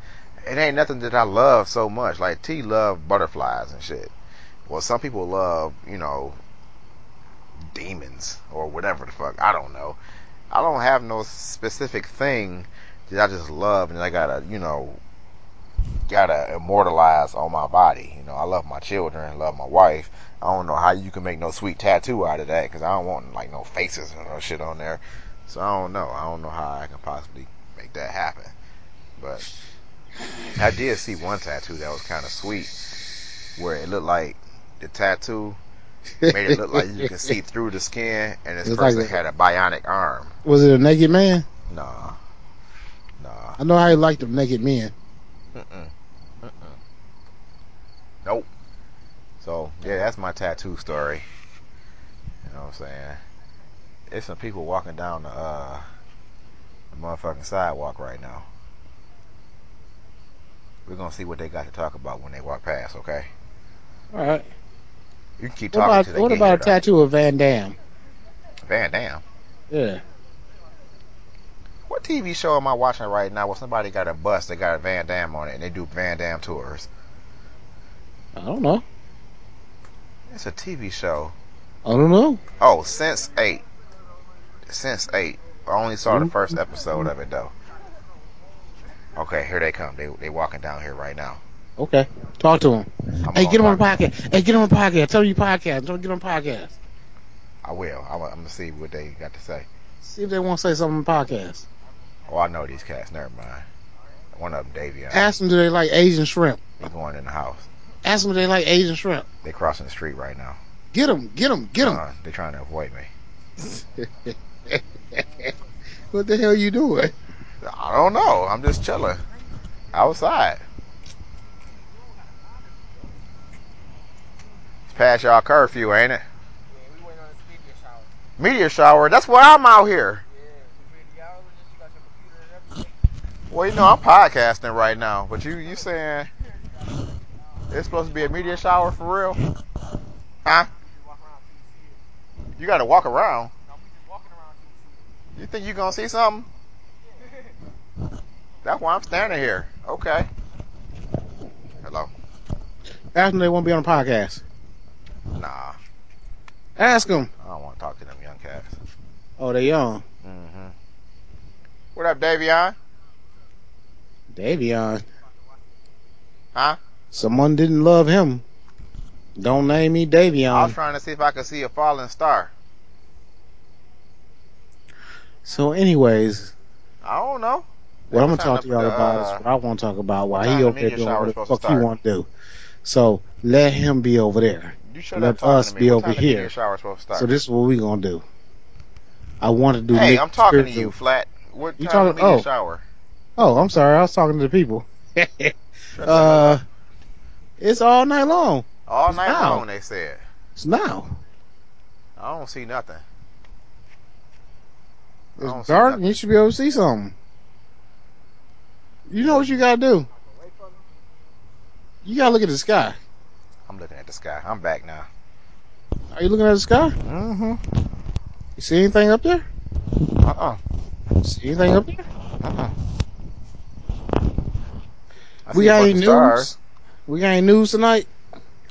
It ain't nothing that I love so much. Like, T love butterflies and shit. Well, some people love, you know, demons or whatever the fuck. I don't know. I don't have no specific thing that I just love and I gotta, you know, gotta immortalize on my body. You know, I love my children, love my wife. I don't know how you can make no sweet tattoo out of that because I don't want like no faces or no shit on there. So I don't know. I don't know how I can possibly make that happen. But I did see one tattoo that was kind of sweet where it looked like the tattoo made it look like you can see through the skin, and this person like had a bionic arm. Was it a naked man? Nah. I know how you like them naked men. Nope. So yeah, that's my tattoo story. You know what I'm saying? There's some people walking down the motherfucking sidewalk right now. We're gonna see what they got to talk about when they walk past. Okay. Alright. You can keep talking to them. What about a tattoo of Van Damme? Van Damme? Yeah. What TV show am I watching right now where somebody got a bus that got a Van Damme on it and they do Van Damme tours? I don't know. It's a TV show. I don't know. Oh, Sense 8. Sense 8. I only saw the first episode of it though. Okay, here they come. They walking down here right now. Okay. Talk to him. Hey, get him on the podcast. Hey, get him on the podcast. Tell him you podcast. Don't get him on the podcast. I will. I'm going to see what they got to say. See if they want to say something on the podcast. Oh, I know these cats. Never mind. One of them, Davion. Ask them, do they like Asian shrimp? They're going in the house. Ask them, do they like Asian shrimp? They crossing the street right now. Get them. Get them. Get them. They're trying to avoid me. What the hell you doing? I don't know. I'm just chilling. Outside. Past y'all curfew, ain't it? Yeah, we went on this media shower. Media shower? That's why I'm out here. Yeah, you got your computer and everything. Well, you know, I'm podcasting right now, but you saying it's supposed to be a media shower for real? Huh? You got to walk around. No, we just walking around. You think you gonna see something? Yeah. That's why I'm standing here. Okay. Hello. Ask them they won't be on the podcast. Nah. Ask them. I don't want to talk to them young cats. Oh, they young. Mm-hmm. What up, Davion? Davion? Huh? Someone didn't love him. Don't name me Davion. I was trying to see if I could see a falling star. So, anyways. I don't know. What I'm going to talk to y'all about is what I want to talk about while he over there doing what the fuck you want to do. So, let him be over there. Let us be over here. So this is what we gonna do. I want to do. Hey, I'm talking to you, Flat. What time do you need a shower? Oh, I'm sorry. I was talking to the people. It's all night long. All night long, they said. It's now. I don't see nothing. It's dark, and you should be able to see something. You know what you gotta do. You gotta look at the sky. I'm looking at the sky. I'm back now. Are you looking at the sky? Mm-hmm. You see anything up there? See anything up there? We got any news? We got any news tonight?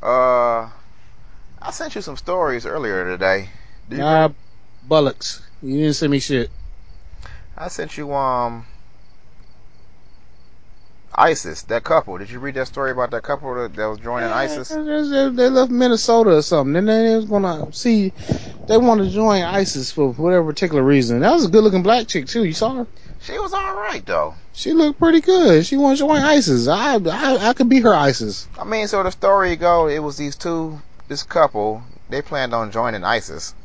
I sent you some stories earlier today. Nah, bullocks. You didn't send me shit. I sent you ISIS, that couple. Did you read that story about that couple that was joining ISIS? They left Minnesota or something. And they was gonna see They want to join ISIS for whatever particular reason. That was a good-looking black chick, too. You saw her? She was all right, though. She looked pretty good. She wanted to join ISIS. I could be her ISIS. I mean, so the story goes, it was this couple, they planned on joining ISIS.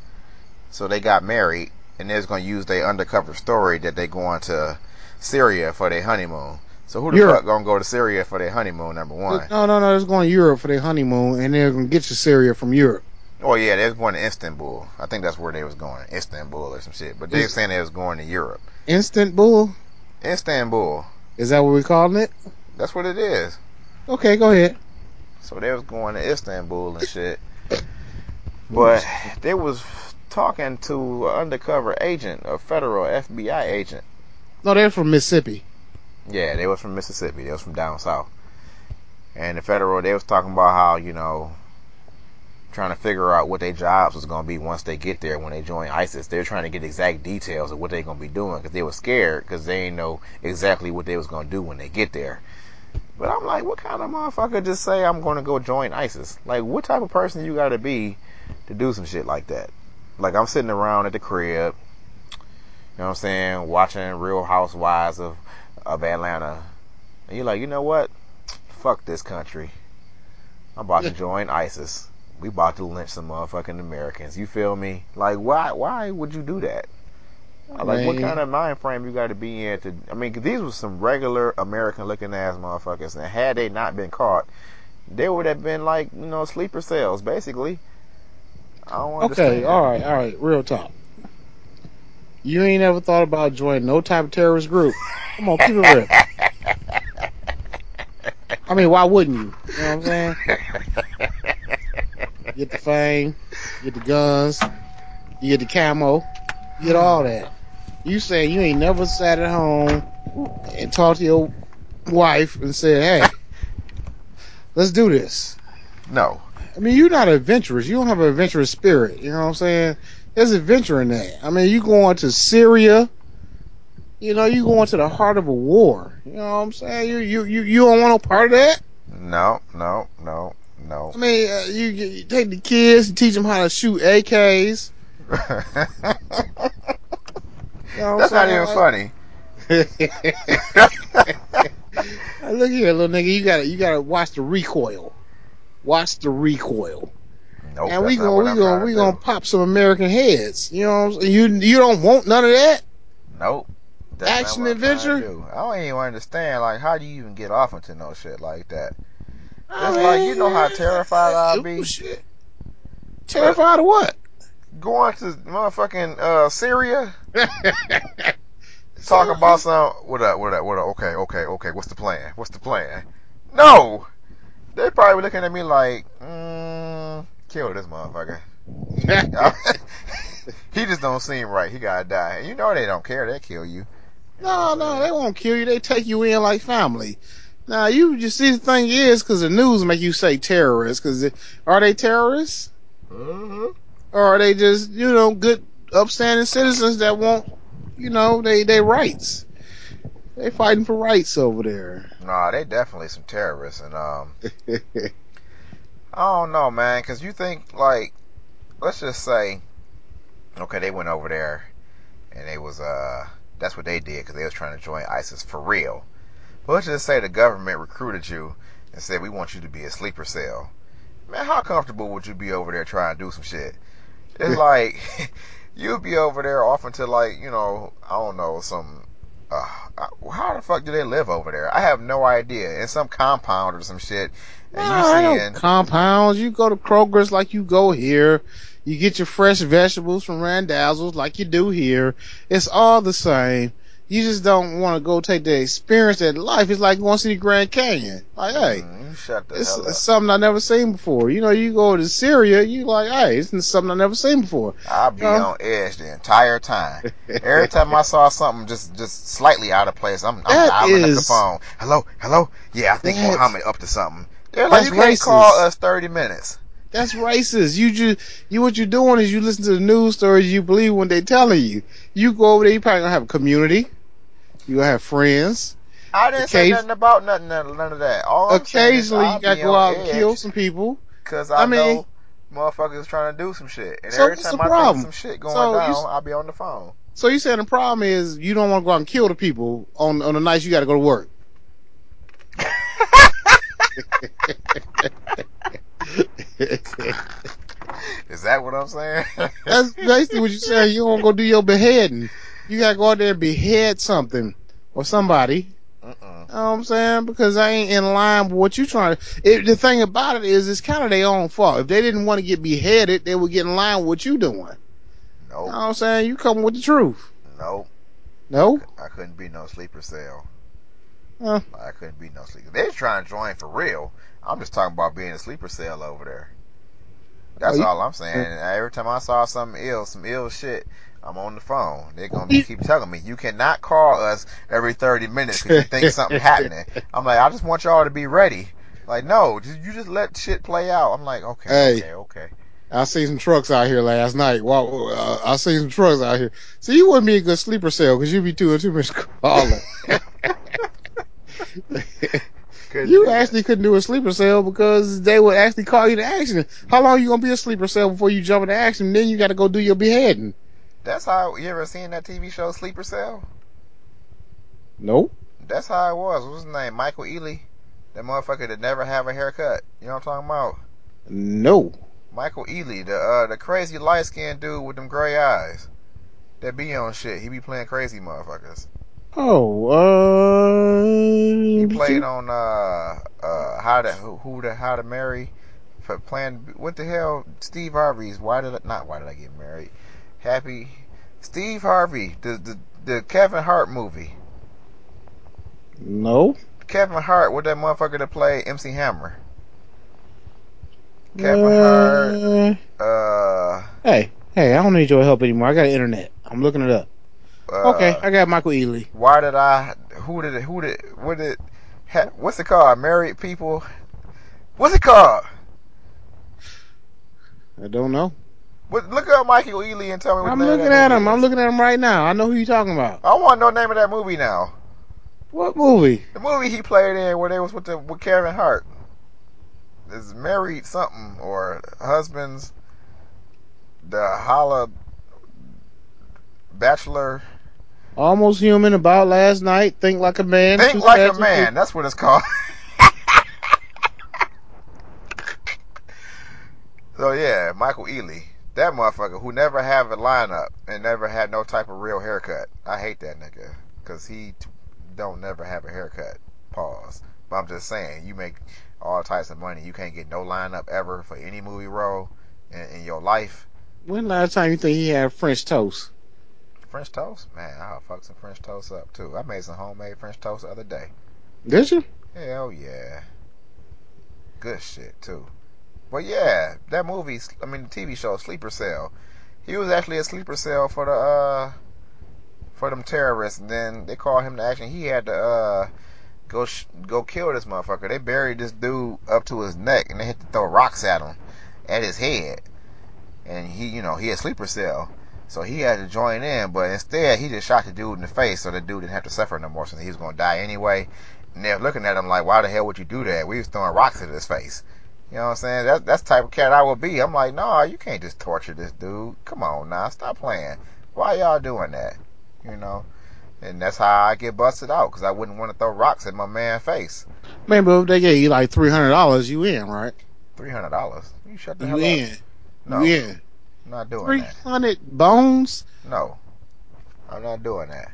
So they got married, and they was going to use their undercover story that they going to Syria for their honeymoon. So who the fuck going to go to Syria for their honeymoon, number one? No, they're going to Europe for their honeymoon, and they're going to get to Syria from Europe. Oh, yeah, they was going to Istanbul. I think that's where they was going, Istanbul or some shit. But they were saying they was going to Europe. Istanbul. Is that what we're calling it? That's what it is. Okay, go ahead. So they was going to Istanbul and shit. But they was talking to an undercover agent, a federal FBI agent. No, they were from Mississippi. Yeah, they was from Mississippi. They was from down south. And the federal, they was talking about how, you know, trying to figure out what their jobs was going to be once they get there. When they join ISIS, they're trying to get exact details of what they're going to be doing, because they were scared because they ain't know exactly what they was going to do when they get there. But I'm like, what kind of motherfucker just say I'm going to go join ISIS? Like, what type of person you got to be to do some shit like that? Like, I'm sitting around at the crib, you know what I'm saying, watching Real Housewives of Atlanta, and you're like, you know what, fuck this country, I'm about to join ISIS. We about to lynch some motherfucking Americans. You feel me? Like, why would you do that? Like, what kind of mind frame you got to be in to... I mean, these were some regular American-looking ass motherfuckers, and had they not been caught, they would have been like, you know, sleeper cells, basically. I don't understand. Okay, all right, real talk. You ain't ever thought about joining no type of terrorist group. Come on, keep it real. I mean, why wouldn't you? You know what I'm saying? Get the fame, get the guns, you get the camo, you get all that. You say you ain't never sat at home and talked to your wife and said, hey, let's do this. No. I mean, you're not adventurous. You don't have an adventurous spirit. You know what I'm saying? There's adventure in that. I mean, you going to Syria, you know, you going to the heart of a war. You know what I'm saying? You don't want no part of that? No. No. I mean, you take the kids and teach them how to shoot AKs. You know, that's not even funny. Look here, little nigga, you gotta watch the recoil. Nope, and we gonna pop some American heads. You know what I'm saying? You don't want none of that. Nope. That's action adventure. I don't even understand. Like, how do you even get off into no shit like that? It's like, you know how terrified I'll be. Shit. Terrified of what? Going to motherfucking Syria. Talk about some what up, okay, what's the plan? No! They probably looking at me like, kill this motherfucker. He just don't seem right, he gotta die. You know they don't care, they kill you. No, they won't kill you, they take you in like family. Now, you see, the thing is, because the news make you say terrorists, because are they terrorists? Mm-hmm. Or are they just, you know, good, upstanding citizens that want, you know, they rights? They fighting for rights over there. Nah, they definitely some terrorists. And, I don't know, man, because you think, like, let's just say, okay, they went over there, and they was, that's what they did, because they was trying to join ISIS for real. Well, let's just say the government recruited you and said, we want you to be a sleeper cell. Man, how comfortable would you be over there trying to do some shit? It's like, you'd be over there off into, like, you know, I don't know, some... how the fuck do they live over there? I have no idea. In some compound or some shit. And compounds. You go to Kroger's like you go here. You get your fresh vegetables from Randazzo's like you do here. It's all the same. You just don't want to go take the experience of life. It's like going to see the Grand Canyon. Like, hey, shut the hell up. It's something I never seen before. You know, you go to Syria, you like, hey, this is something I never seen before. I'll be on edge the entire time. Every time I saw something just slightly out of place, I'm dialing up the phone. Hello? Yeah, I think Muhammad up to something. They're like, you can't call us 30 minutes. That's racist. You what you're doing is you listen to the news stories you believe when they're telling you. You go over there, you probably gonna have a community. You gonna have friends. I didn't say nothing about none of that. All occasionally, you gotta go out and kill some people. Cause I know motherfuckers trying to do some shit. And so every time I think some shit going down, I'll be on the phone. So you saying the problem is you don't want to go out and kill the people on the nights you got to go to work? Is that what I'm saying? That's basically what you're saying. You don't go do your beheading. You gotta go out there and behead something or somebody. You know what I'm saying? Because I ain't in line with what you trying to. The thing about it is, it's kind of their own fault. If they didn't want to get beheaded, they would get in line with what you doing. Nope. You know what I'm saying? You coming with the truth. Nope. No? I couldn't be no sleeper cell. Huh? I couldn't be no sleeper. They're trying to join for real. I'm just talking about being a sleeper cell over there. That's all I'm saying. Every time I saw some ill shit, I'm on the phone. They're going to keep telling me, you cannot call us every 30 minutes because you think something's happening. I'm like, I just want y'all to be ready. Like, no, you just let shit play out. I'm like, okay. I seen some trucks out here last night. Wow, I seen some trucks out here. See, you wouldn't be a good sleeper cell because you'd be doing too much calling. You actually couldn't do a sleeper cell because they would actually call you to action. How long are you going to be a sleeper cell before you jump into action? Then you got to go do your beheading. That's how, you ever seen that TV show Sleeper Cell? Nope. That's how it was. What's his name? Michael Ealy. That motherfucker that never have a haircut. You know what I'm talking about? No. Michael Ealy, the crazy light-skinned dude with them gray eyes. That be on shit. He be playing crazy motherfuckers. Oh, he played on How to Marry, for playing what the hell? Steve Harvey's Why Did I Get Married? Happy Steve Harvey, the Kevin Hart movie. No. Kevin Hart with that motherfucker that played MC Hammer. Kevin Hart. Hey, I don't need your help anymore. I got internet. I'm looking it up. Okay, I got Michael Ealy. Why did I? Who did? What's it called? Married People. What's it called? I don't know. But look up Michael Ealy and tell me what the name of that movie is. I'm looking at him right now. I know who you're talking about. I want to know the name of that movie now. What movie? The movie he played in where they was with Kevin Hart. It's Married Something or Husbands. The Holla. Bachelor. Almost Human, About Last Night, Think Like a Man. Think Like a Man. That's what it's called. So, yeah, Michael Ealy. That motherfucker who never have a lineup and never had no type of real haircut. I hate that nigga because he don't never have a haircut. Pause. But I'm just saying, you make all types of money. You can't get no lineup ever for any movie role in your life. When last time you think he had French toast? French toast? Man, I'll fuck some French toast up too. I made some homemade French toast the other day. Did you? Hell yeah. Good shit too. But yeah, that movie, the TV show Sleeper Cell. He was actually a sleeper cell for the for them terrorists, and then they called him to action. He had to go kill this motherfucker. They buried this dude up to his neck, and they had to throw rocks at him, at his head. And he had sleeper cell. So he had to join in, but instead he just shot the dude in the face so the dude didn't have to suffer no more since he was going to die anyway. And they're looking at him like, why the hell would you do that? We was throwing rocks at his face. You know what I'm saying? That's the type of cat I would be. I'm like, no, you can't just torture this dude. Come on now, stop playing. Why y'all doing that? You know? And that's how I get busted out, because I wouldn't want to throw rocks at my man's face. Man, but if they gave you like $300, you in, right? $300? You shut the hell up. You in. No. You in. I'm not doing 300 that. $300? No, I'm not doing that.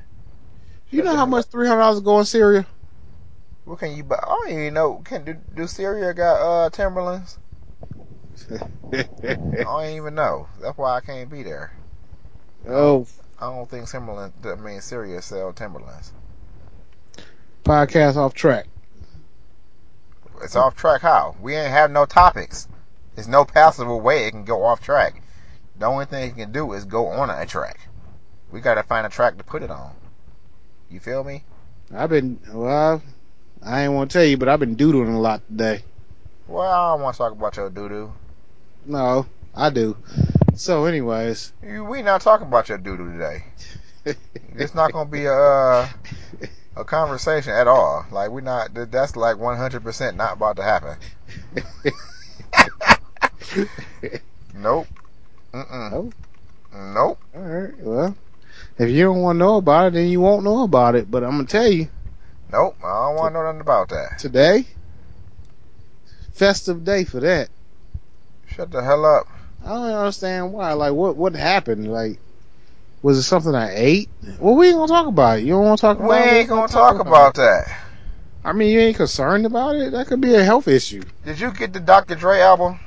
You know how much $300 go in Syria? What can you buy? I don't even know. Do Syria got Timberlands? I don't even know. That's why I can't be there. Oh, I don't think Syria sell Timberlands. Podcast off track. It's off track how? We ain't have no topics. There's no possible way it can go off track. The only thing you can do is go on a track. We gotta find a track to put it on. You feel me? I ain't want to tell you, but I've been doodling a lot today. Well, I don't want to talk about your doo-doo. No, I do. So, anyways, we not talking about your doo-doo today. It's not gonna be a conversation at all. Like we're not. That's like 100% not about to happen. Nope. Mm-mm. Nope. Nope. All right. Well, if you don't want to know about it, then you won't know about it. But I'm gonna tell you. Nope. I don't want to know nothing about that. Today, festive day for that. Shut the hell up. I don't understand why. Like, what happened? Like, was it something I ate? Well, we ain't gonna talk about it. You don't want to talk about it? We ain't gonna talk about that. I mean, you ain't concerned about it? That could be a health issue. Did you get the Dr. Dre album?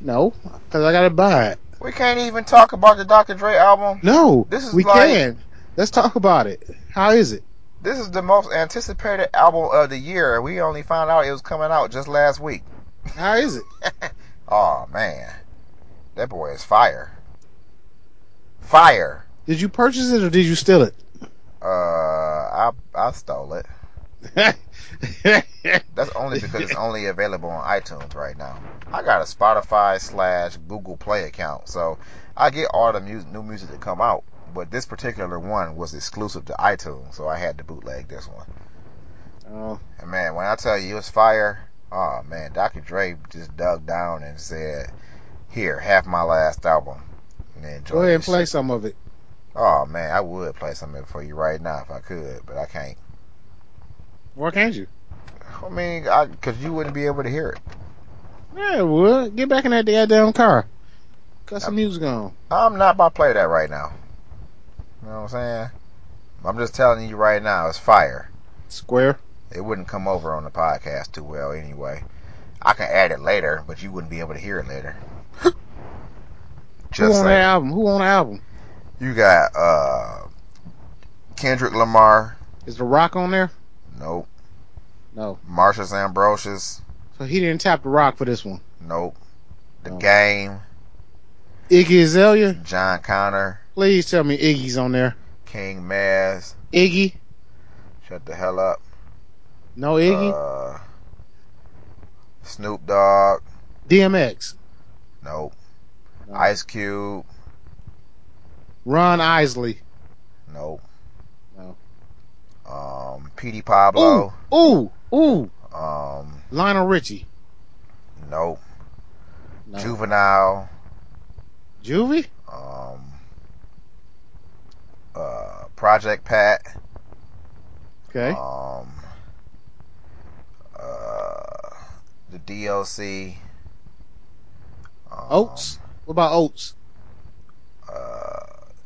No, because I gotta buy it. We can't even talk about the Dr. Dre album. No, this is we like, can. Let's talk about it. How is it? This is the most anticipated album of the year, and we only found out it was coming out just last week. How is it? Oh man, that boy is fire. Fire. Did you purchase it or did you steal it? I stole it. That's only because it's only available on iTunes right now. I got a Spotify/Google Play account, so I get all the new music that come out, but this particular one was exclusive to iTunes, so I had to bootleg this one. Oh. And man, when I tell you it's fire, oh man, Dr. Dre just dug down and said, here, half my last album, and enjoy. Go ahead and play some of it. Oh man, I would play some of it for you right now if I could, but I can't. Why can't you? I mean, because you wouldn't be able to hear it. Yeah, I would. Get back in that goddamn car. Cut some music on. I'm not about to play that right now. You know what I'm saying? I'm just telling you right now, it's fire. Square. It wouldn't come over on the podcast too well anyway. I can add it later, but you wouldn't be able to hear it later. Just Who on the album? You got Kendrick Lamar. Is The Rock on there? Nope. No. Marcius Ambrosius. So he didn't tap The Rock for this one? Nope. The Game. Iggy Azalea? John Connor. Please tell me Iggy's on there. King Maz. Iggy? Shut the hell up. No Iggy? Snoop Dogg. DMX? Nope. No. Ice Cube. Ron Isley? Nope. P.D. Pablo. Ooh. Lionel Richie. Nope. No. Juvenile. Juvie? Project Pat. Okay. The DLC. Oates? What about Oates?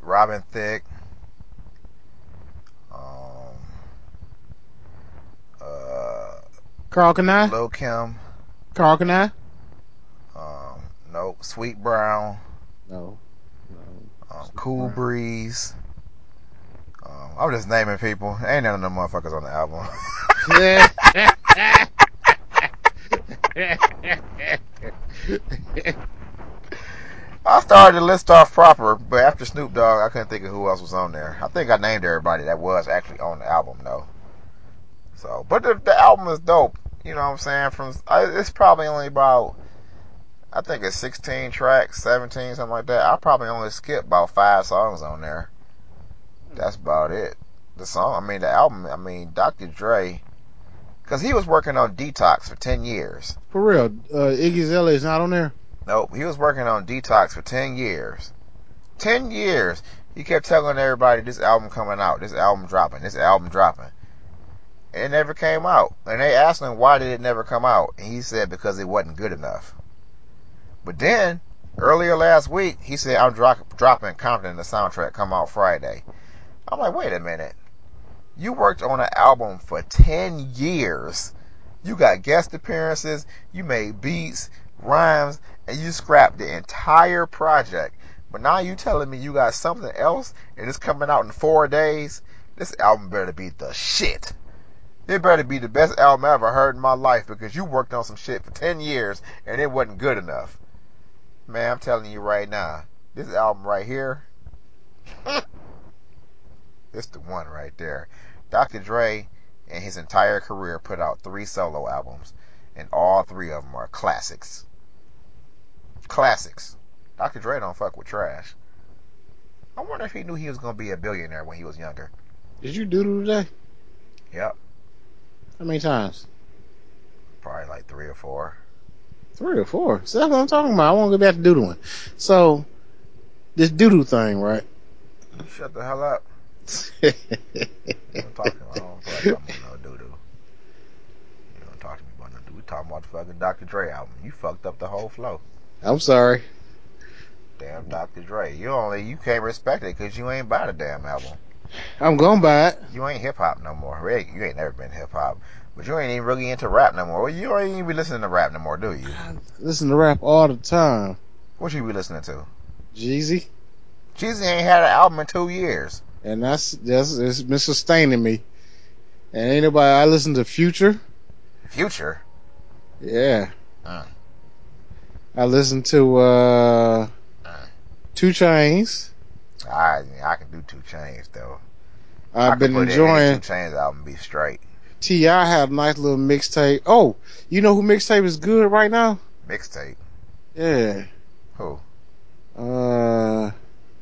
Robin Thicke. Carl Kanai? Lil' Kim. Carl Kanai? No. Sweet Brown. No. Cool Brown. Breeze. I'm just naming people. Ain't none of them motherfuckers on the album. I started to list off proper, but after Snoop Dogg, I couldn't think of who else was on there. I think I named everybody that was actually on the album, though. So, but the album is dope. You know what I'm saying? It's probably only about, I think it's 16 tracks, 17, something like that. I probably only skipped about 5 songs on there. That's about it. The album, Dr. Dre, because he was working on Detox for 10 years. For real, Iggy Azalea is not on there? Nope, he was working on Detox for 10 years. 10 years! He kept telling everybody, this album coming out, this album dropping, this album dropping. It never came out. And they asked him, why did it never come out? And he said, because it wasn't good enough. But then, earlier last week, he said, I'm dropping Compton, the soundtrack, come out Friday. I'm like, wait a minute. You worked on an album for 10 years. You got guest appearances, you made beats, rhymes, and you scrapped the entire project. But now you telling me you got something else, and it's coming out in 4 days? This album better be the shit. It better be the best album I ever heard in my life because you worked on some shit for 10 years and it wasn't good enough. Man, I'm telling you right now, this album right here, it's the one right there. Dr. Dre in his entire career put out 3 solo albums and all 3 of them are classics. Classics. Dr. Dre don't fuck with trash. I wonder if he knew he was going to be a billionaire when he was younger. Did you doodle today? Yep. How many times? Probably like 3 or 4. Three or four. So that's what I'm talking about. I want to go back to doodling. So, this doodle thing, right? Shut the hell up. I'm talking about no doodle. You don't talk to me about no doodle. We talking about the fucking Dr. Dre album. You fucked up the whole flow. I'm sorry. Damn Dr. Dre. You can't respect it because you ain't buy the damn album. I'm gonna buy it. You ain't hip hop no more. Really, you ain't never been hip hop. But you ain't even really into rap no more. You ain't even listening to rap no more, do you? I listen to rap all the time. What you be listening to? Jeezy. Jeezy ain't had an album in 2 years. And that's been sustaining me. And ain't nobody. I listen to Future. Future? Yeah. I listen to 2 Chainz. I can do 2 Chainz though. I've been enjoying 2 Chainz album. Be straight. T.I. have a nice little mixtape. Oh, you know who mixtape is good right now? Mixtape? Yeah. Who?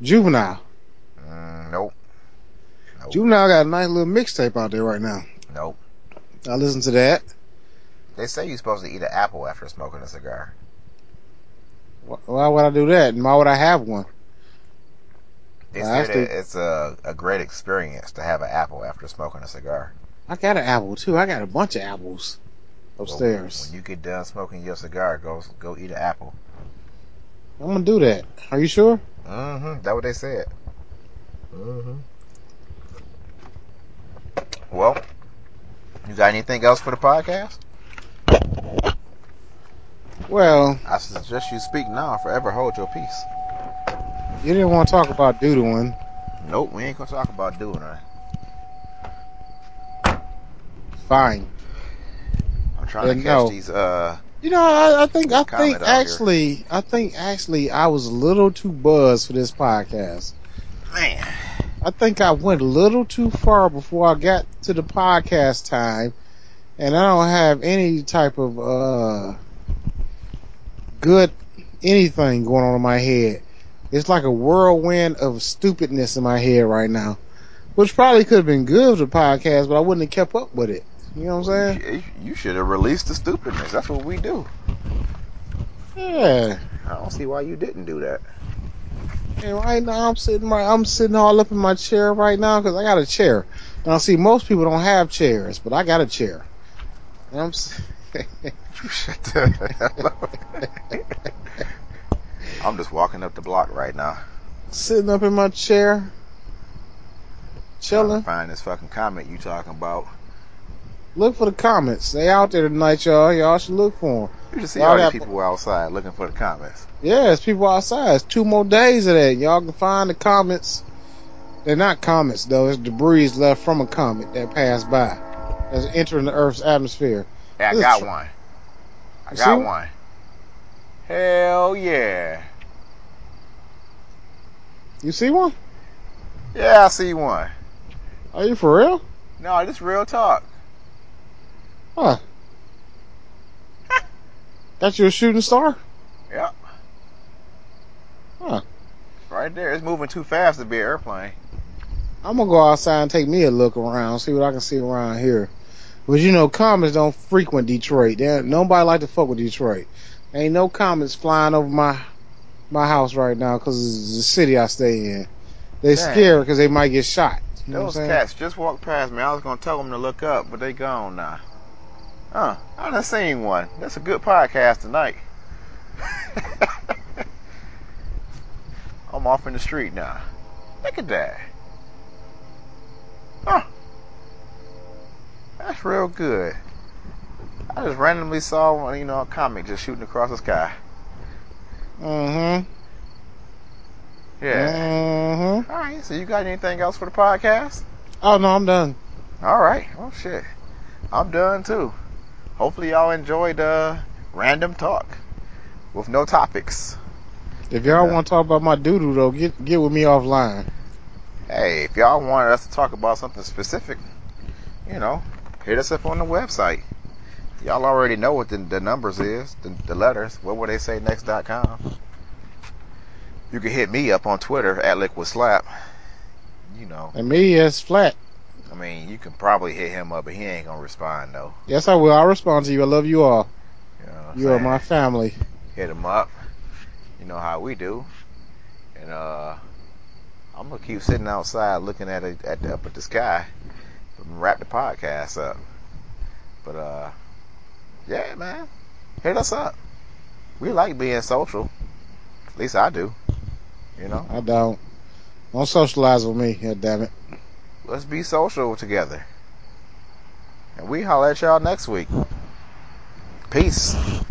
Juvenile. Nope. Juvenile got a nice little mixtape out there right now. Nope. I listen to that. They say you're supposed to eat an apple after smoking a cigar. Why would I do that? And why would I have one? They say that it's a great experience to have an apple after smoking a cigar. I got an apple too. I got a bunch of apples upstairs. Well, when you get done smoking your cigar, go eat an apple. I'm gonna do that. Are you sure? Mm-hmm. That's what they said. Mm-hmm. Well, you got anything else for the podcast? Well, I suggest you speak now or forever hold your peace. You didn't want to talk about doodling. Nope, we ain't gonna talk about doodling. Fine. I'm trying to catch these. You know, I think I was a little too buzzed for this podcast. Man, I think I went a little too far before I got to the podcast time, and I don't have any type of good anything going on in my head. It's like a whirlwind of stupidness in my head right now, which probably could have been good for the podcast, but I wouldn't have kept up with it. You know what I'm saying? You should have released the stupidness. That's what we do. Yeah. I don't see why you didn't do that. And right now I'm sitting all up in my chair right now because I got a chair. Now see, most people don't have chairs, but I got a chair. And I'm. You shut the hell up. I'm just walking up the block right now. Sitting up in my chair, chilling. Trying to find this fucking comment you talking about. Look for the comments. They out there tonight, y'all. Y'all should look for them. You just see all the people outside looking for the comments. Yeah, it's people outside. It's 2 more days of that. Y'all can find the comments. They're not comments, though. It's debris left from a comet that passed by. That's entering the Earth's atmosphere. Yeah, I got one. I got one. Hell yeah. You see one? Yeah, I see one. Are you for real? No, this real talk. Huh. That's your shooting star? Yep. Huh. Right there. It's moving too fast to be an airplane. I'm going to go outside and take me a look around, see what I can see around here. But you know, comets don't frequent Detroit. Nobody like to fuck with Detroit. Ain't no comets flying over my house right now because it's the city I stay in. They're scared because they might get shot. You know those cats just walked past me. I was going to tell them to look up, but they gone now. I done seen one. That's a good podcast tonight. I'm off in the street now. Look at that. That's real good. I just randomly saw one, a comic just shooting across the sky. Mm-hmm. Yeah. Mm-hmm. All right, so you got anything else for the podcast? Oh, no, I'm done. All right. Oh, shit. I'm done, too. Hopefully y'all enjoyed random talk with no topics. If y'all want to talk about my doodoo, though, get with me offline. Hey, if y'all wanted us to talk about something specific, hit us up on the website. Y'all already know what the numbers is, the letters. What would they say next.com? You can hit me up on Twitter at LiquidSlap. And me as Flat. I mean, you can probably hit him up, but he ain't gonna respond though. Yes, I will. I'll respond to you. I love you all. You are my family. Hit them up. You know how we do. And I'm gonna keep sitting outside looking at it, up at the sky, and wrap the podcast up. But yeah, man, hit us up. We like being social. At least I do. You know, I don't. Don't socialize with me, yeah, damn it. Let's be social together. And we holler at y'all next week. Peace.